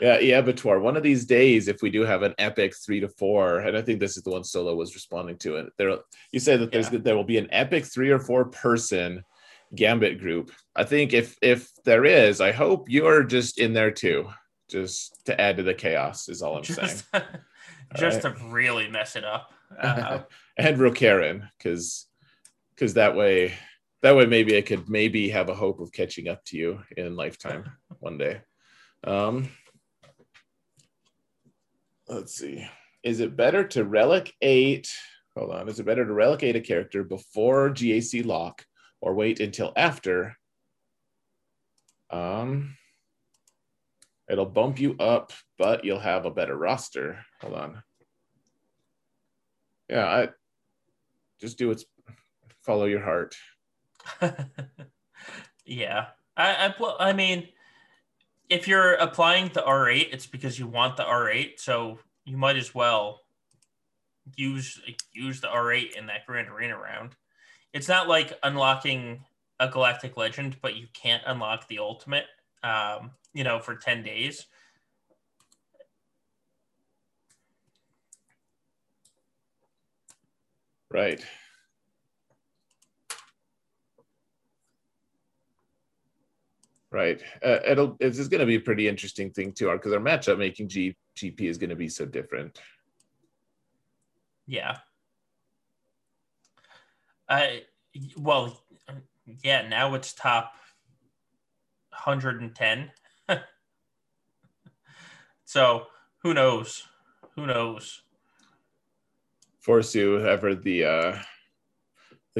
Yeah, Bator. One of these days, if we do have an epic 3 to 4, and I think this is the one Solo was responding to, and you said that there will be an epic 3 or 4 person Gambit group. I think if there is, I hope you're just in there too, just to add to the chaos is all I'm saying. Just right. To really mess it up. And Rokarin, because that way maybe I could have a hope of catching up to you in lifetime one day. Let's see. Is it better to relegate? Hold on. Is it better to relegate a character before GAC lock or wait until after? It'll bump you up, but you'll have a better roster. Hold on. Yeah, I just follow your heart. Yeah, I mean, if you're applying the R8, it's because you want the R8, so you might as well use the R8 in that Grand Arena round. It's not like unlocking a Galactic Legend, but you can't unlock the Ultimate, for 10 days. Right. Right. This is going to be a pretty interesting thing too, because our matchup making GP is going to be so different. Yeah. Now it's top 110. So who knows? Who knows? Forsu, whoever the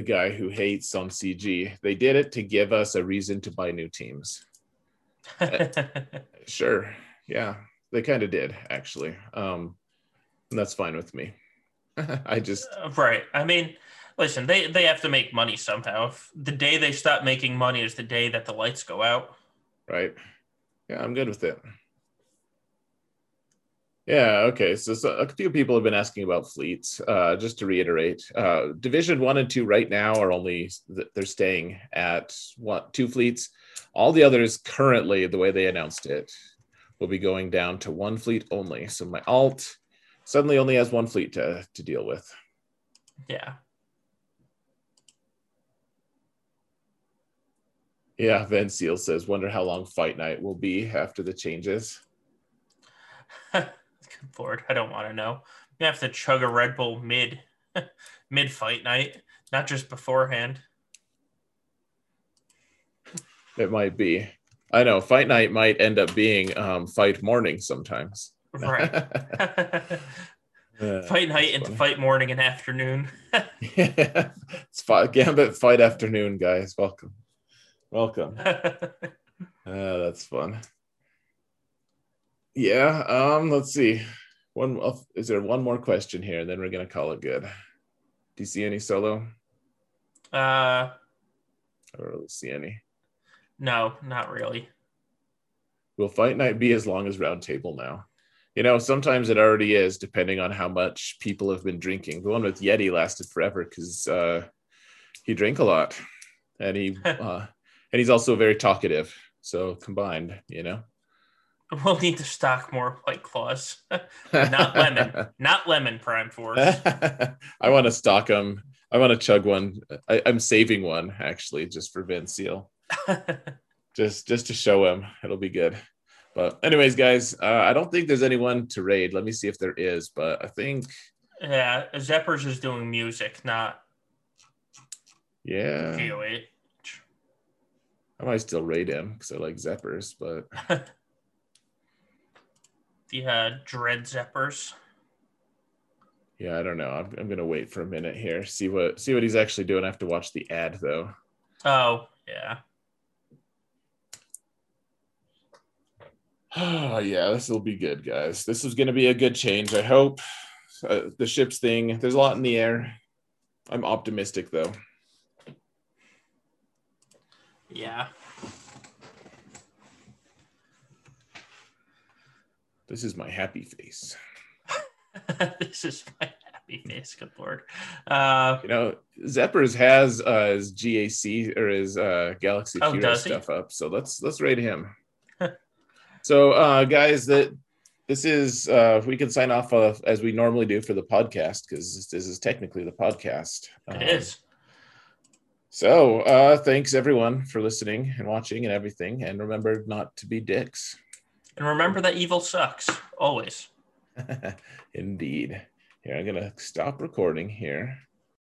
guy who hates on CG, they did it to give us a reason to buy new teams. Sure. Yeah, they kind of did, actually. And that's fine with me. I just... Right. I mean, listen, they have to make money somehow. If the day they stop making money is the day that the lights go out. Right. Yeah, I'm good with it. Yeah, okay. So a few people have been asking about fleets. Just to reiterate, Division 1 and 2 right now are only, they're staying at two fleets. All the others currently, the way they announced it, will be going down to one fleet only. So my alt suddenly only has one fleet to deal with. Yeah. Yeah, Van Seal says, wonder how long Fight Night will be after the changes. Good Lord, I don't want to know. I'm going to have to chug a Red Bull mid fight night, not just beforehand. It might be. I know, fight night might end up being fight morning sometimes. Right. Fight night into fight morning and afternoon. Yeah. It's Gambit fight afternoon, guys. Welcome. Welcome. That's fun. Yeah, let's see. Is there one more question here, and then we're gonna call it good. Do you see any solo? I don't really see any. No, not really. Will Fight Night be as long as Round Table now? You know, sometimes it already is, depending on how much people have been drinking. The one with Yeti lasted forever because he drank a lot, and he's also very talkative. So combined, you know. We'll need to stock more White Claws. Not lemon Prime Force. I want to stock them. I want to chug one. I'm saving one, actually, just for Van Seal. just to show him. It'll be good. But anyways, guys, I don't think there's anyone to raid. Let me see if there is, but I think... Yeah, Zeppers is doing music, not... Yeah. GOH. I might still raid him, because I like Zeppers, but... Dread Zeppers. Yeah, I don't know. I'm gonna wait for a minute here. See what he's actually doing. I have to watch the ad though. Oh yeah. Oh yeah, this will be good, guys. This is gonna be a good change. I hope the ships thing. There's a lot in the air. I'm optimistic though. Yeah. This is my happy face. This is my happy face. Good Lord. Zeppers has his GAC or his Galaxy Hero stuff up. So let's rate him. So guys, we can sign off as we normally do for the podcast, because this is technically the podcast. It is. So thanks everyone for listening and watching and everything. And remember not to be dicks. And remember that evil sucks, always. Indeed. Here, I'm going to stop recording here.